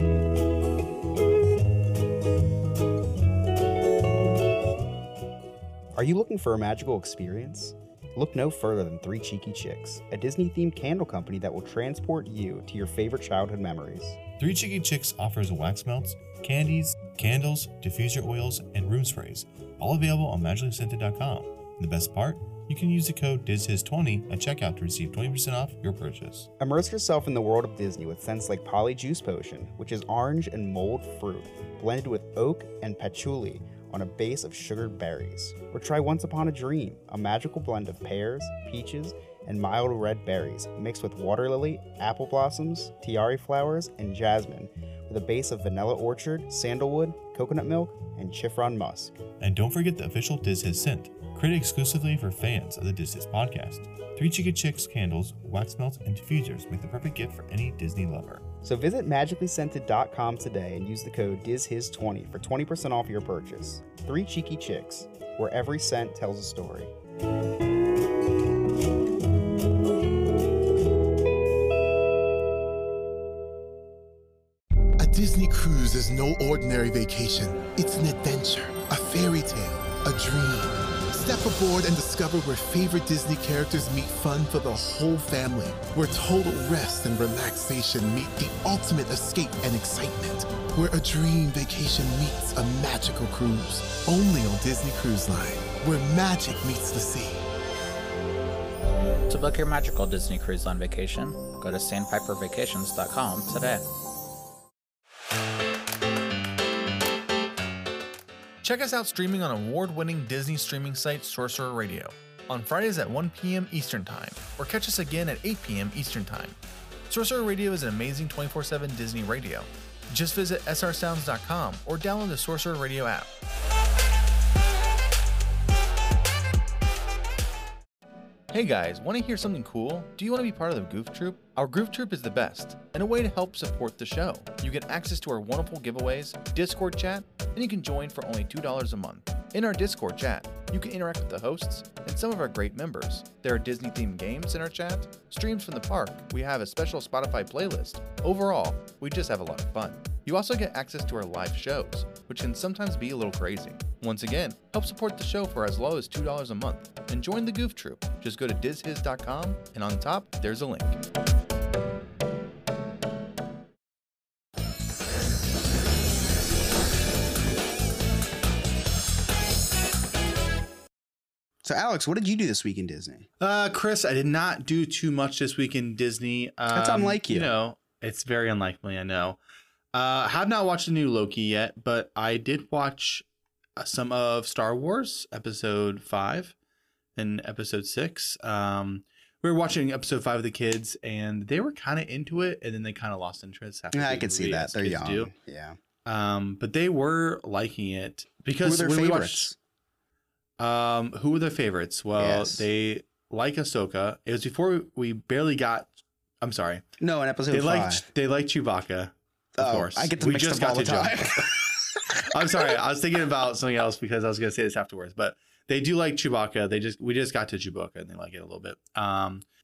Are you looking for a magical experience? Look no further than Three Cheeky Chicks, a Disney-themed candle company that will transport you to your favorite childhood memories. Three Cheeky Chicks offers wax melts, candies, candles, diffuser oils, and room sprays, all available on magicallyscented.com. And the best part? You can use the code DizHiz20 at checkout to receive 20% off your purchase. Immerse yourself in the world of Disney with scents like Polly Juice Potion, which is orange and mulled fruit, blended with oak and patchouli, on a base of sugared berries. Or try Once Upon a Dream, a magical blend of pears, peaches, and mild red berries mixed with water lily, apple blossoms, tiare flowers, and jasmine, with a base of vanilla orchard, sandalwood, coconut milk, and chiffon musk. And don't forget the official Diz His scent, created exclusively for fans of the Diz His podcast. Three Cheeky Chicks candles, wax melts, and diffusers make the perfect gift for any Disney lover. So visit magicallyscented.com today and use the code DizHiz20 for 20% off your purchase. Three Cheeky Chicks, where every scent tells a story. A Disney cruise is no ordinary vacation. It's an adventure, a fairy tale, a dream. Step aboard and discover where favorite Disney characters meet fun for the whole family, where total rest and relaxation meet the ultimate escape and excitement, where a dream vacation meets a magical cruise, only on Disney Cruise Line, where magic meets the sea. To book your magical Disney Cruise Line vacation, go to sandpipervacations.com today. Check us out streaming on award-winning Disney streaming site Sorcerer Radio on Fridays at 1 p.m. Eastern Time, or catch us again at 8 p.m. Eastern Time. Sorcerer Radio is an amazing 24/7 Disney radio. Just visit srsounds.com or download the Sorcerer Radio app. Hey guys, want to hear something cool? Do you want to be part of the Goof Troop? Our Goof Troop is the best, and a way to help support the show. You get access to our wonderful giveaways, Discord chat, and you can join for only $2 a month. In our Discord chat, you can interact with the hosts and some of our great members. There are Disney-themed games in our chat, streams from the park, we have a special Spotify playlist. Overall, we just have a lot of fun. You also get access to our live shows, which can sometimes be a little crazy. Once again, help support the show for as low as $2 a month and join the Goof Troop. Just go to DizHiz.com, and on top, there's a link. So, Alex, what did you do this week in Disney? Chris, I did not do too much this week in Disney. That's unlike you. You know, it's very unlike me, I know. I have not watched the new Loki yet, but I did watch some of Star Wars Episode 5 and Episode 6. we were watching episode 5 of the kids, and they were kind of into it, and then they kind of lost interest. Yeah, I can see that. They're young. Do. Yeah. But they were liking it because who were their favorites? We watched, who were their favorites? Well, yes. They like Ahsoka. It was before we barely got. I'm sorry. No, in episode they 5. They liked Chewbacca. Of course. I get to mix them all the time. I'm sorry. I was thinking about something else because I was going to say this afterwards, but they do like Chewbacca. We just got to Chewbacca and they like it a little bit.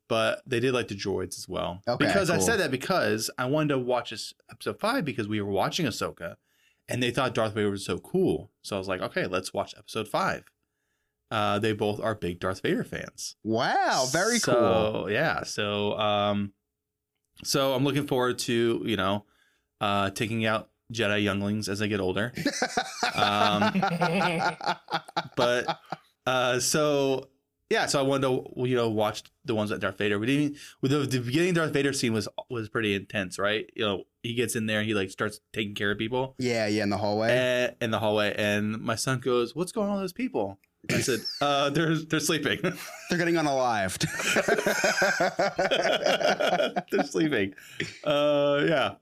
But they did like the droids as well. Okay, because cool. I said that because I wanted to watch this episode 5 because we were watching Ahsoka and they thought Darth Vader was so cool. So I was like, okay, let's watch episode 5. They both are big Darth Vader fans. Wow. Very cool. Yeah. So I'm looking forward to, taking out Jedi younglings as I get older. So I wanted to, watch the ones that Darth Vader. The beginning Darth Vader scene was pretty intense, right? He gets in there and he starts taking care of people. Yeah. Yeah. In the hallway. And my son goes, "What's going on with those people?" I said, they're sleeping. They're getting unalived. They're sleeping. Yeah.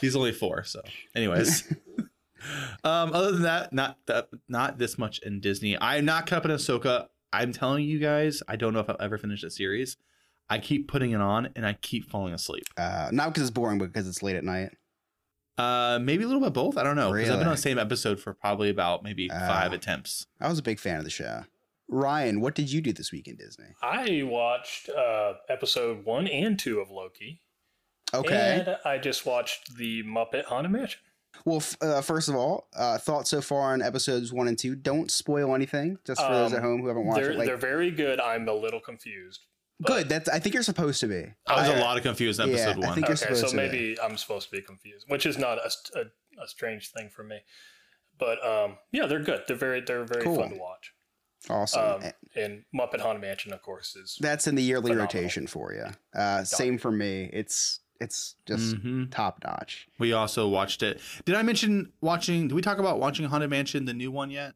He's only 4, so anyways. Other than that, not this much in Disney. I'm not caught up in Ahsoka. I'm telling you guys, I don't know if I'll ever finish the series. I keep putting it on and I keep falling asleep. Not because it's boring, but because it's late at night. Maybe a little bit both. I don't know. Because really? I've been on the same episode for probably about maybe 5 attempts. I was a big fan of the show. Ryan, what did you do this week in Disney? I watched episode 1 and 2 of Loki. Okay. And I just watched the Muppet Haunted Mansion. Well, first of all, thoughts so far on episodes 1 and 2. Don't spoil anything. Just for those at home who haven't watched it. They're very good. I'm a little confused. Good. I think you're supposed to be. I was a lot of confused in episode 1. I think you're supposed to be. Okay, so maybe I'm supposed to be confused, which is not a strange thing for me. But they're good. They're very cool. Fun to watch. Awesome. And Muppet Haunted Mansion, of course, is that's in the yearly phenomenal. Rotation for you. Same for me. It's just top notch. We also watched it. Did I mention watching? Did we talk about watching Haunted Mansion, the new one yet?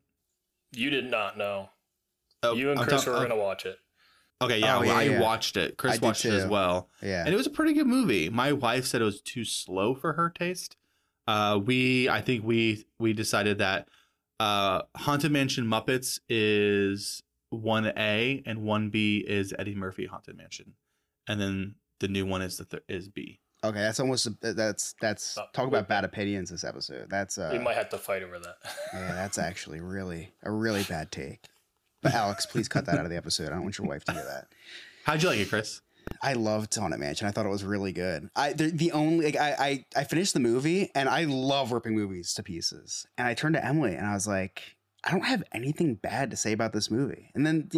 You did not know. Oh, you and Chris were going to watch it. Okay, yeah, I watched it. Chris watched it as well. Yeah. And it was a pretty good movie. My wife said it was too slow for her taste. I think we decided that Haunted Mansion Muppets is 1A and 1B is Eddie Murphy Haunted Mansion. And then the new one is is B. Okay, that's almost that's talk about bad opinions this episode. That's we might have to fight over that. Yeah, that's actually a really bad take. But Alex, please cut that out of the episode. I don't want your wife to hear that. How'd you like it, Chris? I loved Haunted Mansion. I thought it was really good. I finished the movie, and I love ripping movies to pieces. And I turned to Emily, and I was like, I don't have anything bad to say about this movie. And then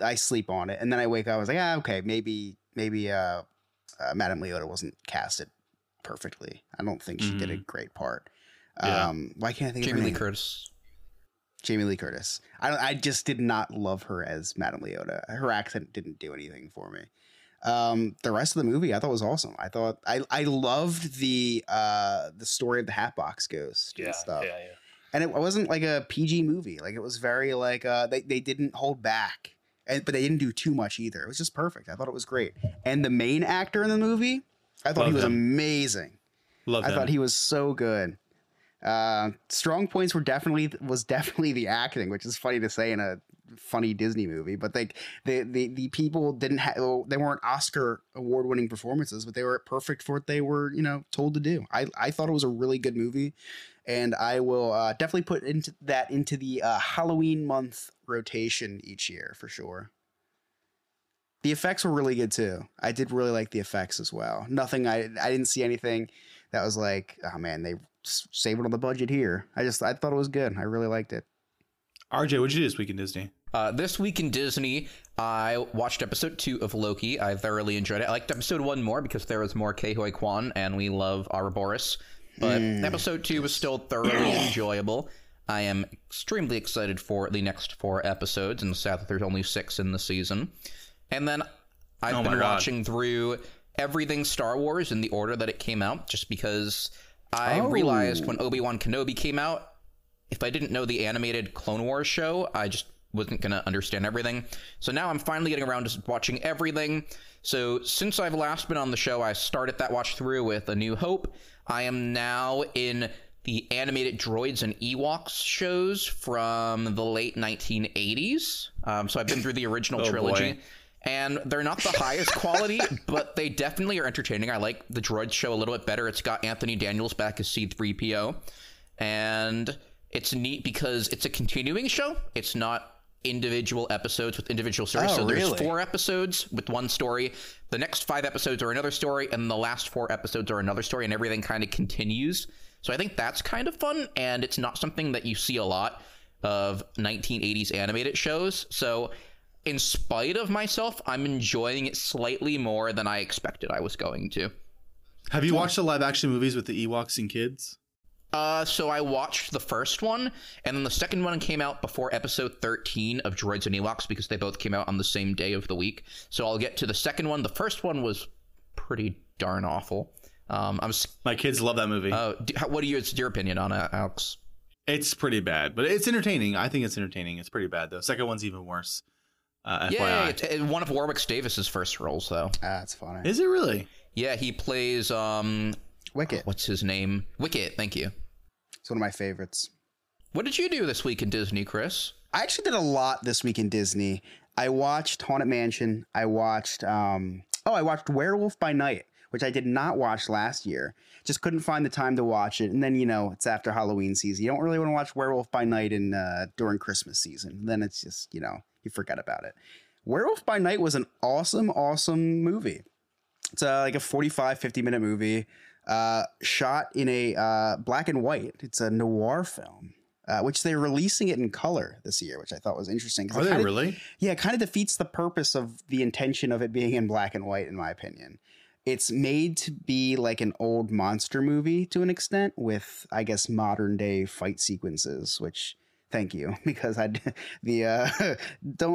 I sleep on it, and then I wake up. I was like, okay, maybe Madame Leota wasn't casted perfectly. I don't think she did a great part. Yeah. Why can't I think of her name? Jamie Lee Curtis. I just did not love her as Madame Leota. Her accent didn't do anything for me. The rest of the movie I thought was awesome. I thought I loved the story of the Hatbox Ghost and stuff. Yeah, yeah. And it wasn't like a PG movie. Like it was very they didn't hold back, but they didn't do too much either. It was just perfect. I thought it was great. And the main actor in the movie, I thought he was amazing. I thought he was so good. Strong points was definitely the acting, which is funny to say in a funny Disney movie, but the people they weren't Oscar award winning performances, but they were perfect for what they were, told to do. I thought it was a really good movie, and I will definitely put into the Halloween month rotation each year for sure. The effects were really good too. I did really like the effects as well. Nothing, I didn't see anything that was like, oh man, they saving on the budget here. I thought it was good. I really liked it. RJ, what'd you do this week in Disney? This week in Disney, I watched episode 2 of Loki. I thoroughly enjoyed it. I liked episode 1 more because there was more Kehoi Kwan, and we love Ouroboros. But episode 2 was still thoroughly enjoyable. I am extremely excited for the next 4 episodes, and sadly there's only 6 in the season. And then I've been watching through everything Star Wars in the order that it came out, just because I realized when Obi-Wan Kenobi came out, if I didn't know the animated Clone Wars show, I just wasn't going to understand everything. So now I'm finally getting around to watching everything. So since I've last been on the show, I started that watch through with A New Hope. I am now in the animated droids and Ewoks shows from the late 1980s. So I've been through the original trilogy. Boy. And they're not the highest quality, but they definitely are entertaining. I like the droids show a little bit better. It's got Anthony Daniels back as C-3PO. And it's neat because it's a continuing show. It's not individual episodes with individual stories. Oh, so there's really? 4 episodes with one story. The next 5 episodes are another story, and the last 4 episodes are another story, and everything kind of continues. So I think that's kind of fun, and it's not something that you see a lot of 1980s animated shows. So in spite of myself, I'm enjoying it slightly more than I expected I was going to. Have you watched the live action movies with the Ewoks and kids? So I watched the first one, and then the second one came out before episode 13 of Droids and Ewoks because they both came out on the same day of the week. So I'll get to the second one. The first one was pretty darn awful. My kids love that movie. What is your opinion on it, Alex? It's pretty bad, but it's entertaining. I think it's entertaining. It's pretty bad, though. Second one's even worse. FYI. It's one of Warwick Davis's first roles, though. That's funny. Is it really? Yeah, he plays Wicket. What's his name? Wicket, thank you. It's one of my favorites. What did you do this week in Disney, Chris? I actually did a lot this week in Disney. I watched Haunted Mansion. I watched I watched Werewolf by Night, which I did not watch last year. Just couldn't find the time to watch it. And then, you know, it's after Halloween season. You don't really want to watch Werewolf by Night during Christmas season. And then it's just, you know, you forget about it. Werewolf by Night was an awesome movie. It's like a 45-50 minute movie. Shot in a black and white. It's a noir film, which they're releasing it in color this year, which I thought was interesting. Are they really? Yeah, it kind of defeats the purpose of the intention of it being in black and white, in my opinion. It's made to be like an old monster movie to an extent with, I guess, modern day fight sequences, which thank you, because don't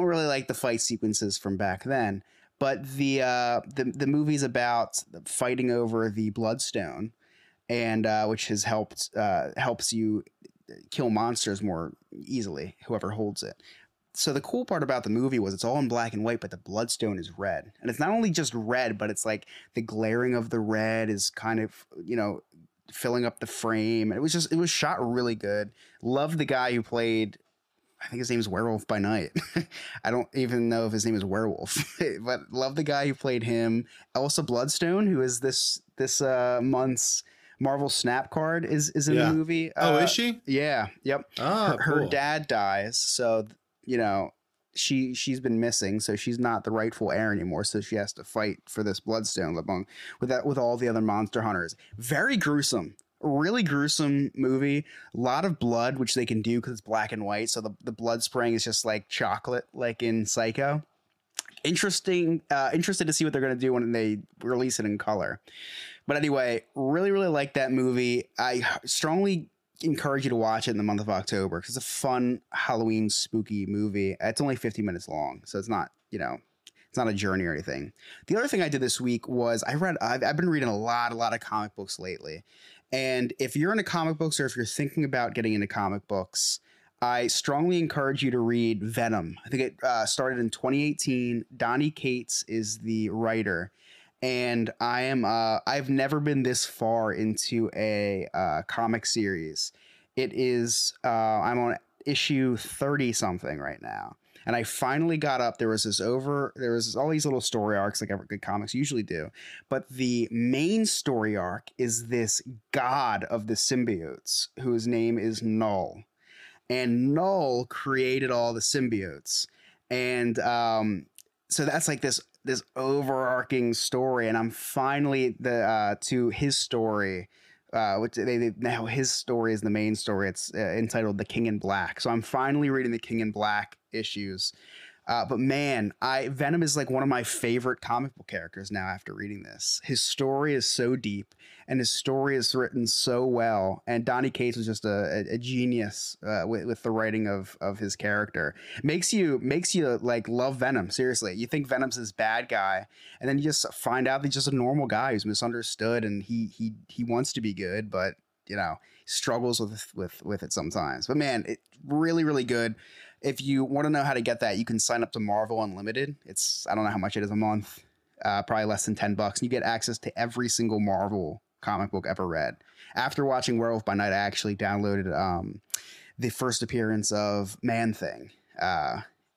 really like the fight sequences from back then. But the movie's about fighting over the Bloodstone, and which has helps you kill monsters more easily, whoever holds it. So the cool part about the movie was it's all in black and white, but the Bloodstone is red, and it's not only just red, but it's like the glaring of the red is kind of, you know, filling up the frame. And it was shot really good. Loved the guy who played. I think his name is Werewolf by Night. I don't even know if his name is Werewolf, but love the guy who played him. Elsa Bloodstone, who is this month's Marvel Snap Card, is in the movie. Is she? Yeah. Yep. Oh, her dad dies, so, you know, she's been missing, so she's not the rightful heir anymore. So she has to fight for this Bloodstone along with all the other monster hunters. Very gruesome. Really gruesome movie, a lot of blood, which they can do because it's black and white. So the blood spraying is just like chocolate, like in Psycho. Interesting. Interested to see what they're going to do when they release it in color. But anyway, really, really like that movie. I strongly encourage you to watch it in the month of October because it's a fun Halloween spooky movie. It's only 50 minutes long, so it's not, you know, it's not a journey or anything. The other thing I did this week was I've been reading a lot of comic books lately. And if you're into comic books or if you're thinking about getting into comic books, I strongly encourage you to read Venom. I think it started in 2018. Donny Cates is the writer. And I've never been this far into a comic series. It is I'm on issue 30 something right now. And I finally got up. There was all these little story arcs like good comics usually do. But the main story arc is this god of the symbiotes whose name is Null. And Null created all the symbiotes. And so that's like this overarching story. And I'm finally to his story. Which now his story is the main story. It's entitled The King in Black. So I'm finally reading The King in Black issues. But man, Venom is like one of my favorite comic book characters now after reading this. His story is so deep and his story is written so well. And Donny Cates was just a genius with the writing of his character. Makes you like love Venom. Seriously, you think Venom's this bad guy and then you just find out that he's just a normal guy who's misunderstood and he wants to be good, but, you know, struggles with it sometimes. But man, it really, really good. If you want to know how to get that, you can sign up to Marvel Unlimited. It's, I don't know how much it is a month, probably less than $10. And you get access to every single Marvel comic book ever read. After watching Werewolf by Night, I actually downloaded the first appearance of Man-Thing.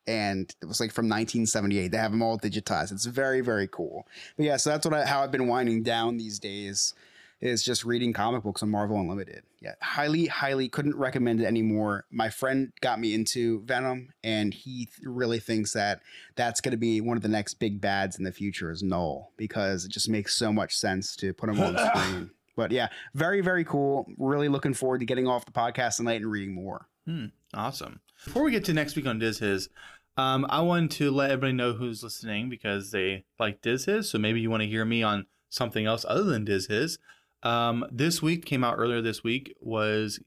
And it was like from 1978. They have them all digitized. It's very, very cool. But yeah, so that's what how I've been winding down these days, is just reading comic books on Marvel Unlimited. Yeah, highly, highly couldn't recommend it anymore. My friend got me into Venom, and he really thinks that that's going to be one of the next big bads in the future is Null, because it just makes so much sense to put him on screen. But yeah, very, very cool. Really looking forward to getting off the podcast tonight and reading more. Awesome. Before we get to next week on Diz His, I wanted to let everybody know who's listening, because they like Diz His, so maybe you want to hear me on something else other than Diz His. This week, came out earlier this week, was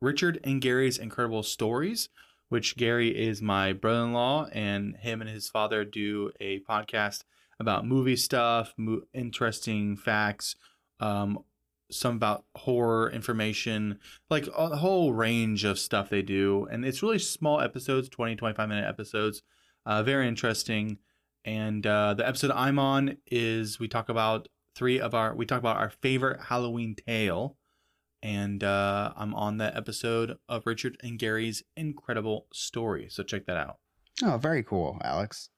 Richard and Gary's Incredible Stories, which Gary is my brother-in-law, and him and his father do a podcast about movie stuff, interesting facts, some about horror information, like a whole range of stuff they do. And it's really small episodes, 20, 25-minute episodes, very interesting. And the episode I'm on is, we talk about our favorite Halloween tale, and I'm on that episode of Richard and Gary's Incredible Story, so check that out. Oh, very cool, Alex.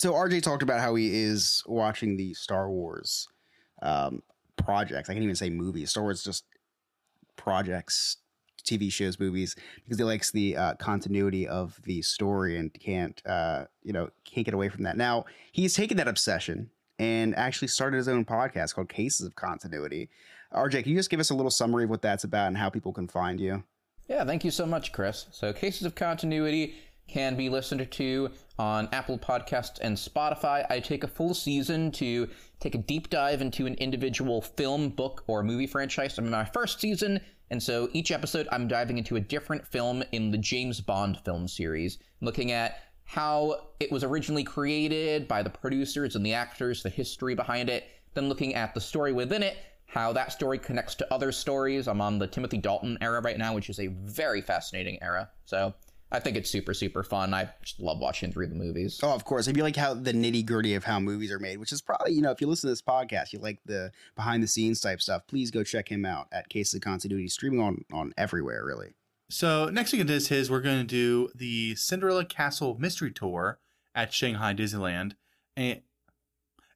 So RJ talked about how he is watching the Star Wars projects. I can't even say movies. Star Wars, just projects, TV shows, movies, because he likes the continuity of the story and can't get away from that. Now he's taken that obsession and actually started his own podcast called Cases of Continuity. RJ, can you just give us a little summary of what that's about and how people can find you? Yeah, thank you so much, Chris. So Cases of Continuity can be listened to on Apple Podcasts and Spotify. I take a full season to take a deep dive into an individual film, book, or movie franchise. I'm in my first season, and so each episode I'm diving into a different film in the James Bond film series, looking at how it was originally created by the producers and the actors, the history behind it, then looking at the story within it, how that story connects to other stories. I'm on the Timothy Dalton era right now, which is a very fascinating era. So I think it's super, super fun. I just love watching through the movies. Oh, of course. If you like how the nitty gritty of how movies are made, which is probably, if you listen to this podcast, you like the behind the scenes type stuff, please go check him out at Cases of Continuity, streaming on everywhere, really. So next week at Diz His, we're going to do the Cinderella Castle Mystery Tour at Shanghai Disneyland, and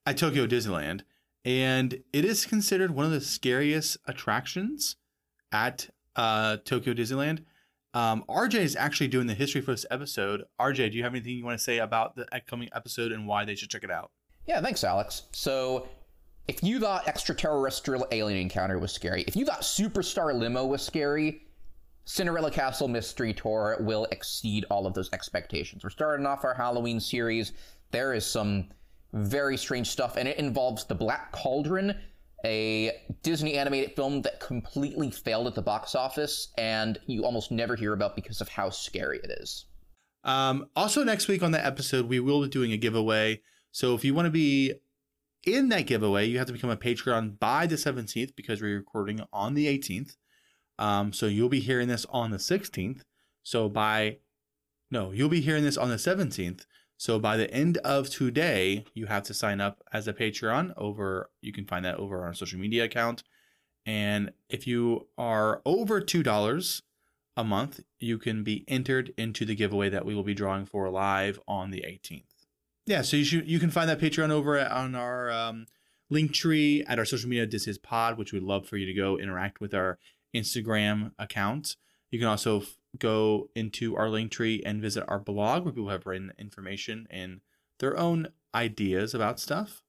at Tokyo Disneyland. And it is considered one of the scariest attractions at Tokyo Disneyland. RJ is actually doing the history for this episode. RJ, do you have anything you want to say about the upcoming episode and why they should check it out? Yeah, thanks, Alex. So if you thought extraterrestrial alien encounter was scary, if you thought Superstar Limo was scary, Cinderella Castle Mystery Tour will exceed all of those expectations. We're starting off our Halloween series. There is some very strange stuff, and it involves The Black Cauldron, a Disney animated film that completely failed at the box office, and you almost never hear about because of how scary it is. Also, next week on that episode, we will be doing a giveaway. So if you want to be in that giveaway, you have to become a Patreon by the 17th, because we're recording on the 18th. So you'll be hearing this on the 16th. You'll be hearing this on the 17th. So by the end of today, you have to sign up as a Patreon you can find that over on our social media account. And if you are over $2 a month, you can be entered into the giveaway that we will be drawing for live on the 18th. Yeah. So you can find that Patreon over on our, Linktree at our social media, Diz His Pod, which we'd love for you to go interact with our Instagram account. You can also go into our Linktree and visit our blog, where people have written information and their own ideas about stuff.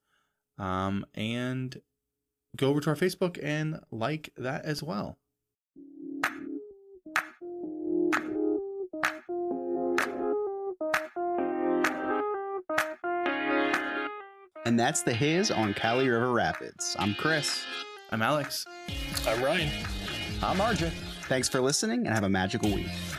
And go over to our Facebook and like that as well. And that's the His on Cali River Rapids. I'm Chris. I'm Alex. I'm Ryan. I'm RJ. Thanks for listening, and have a magical week.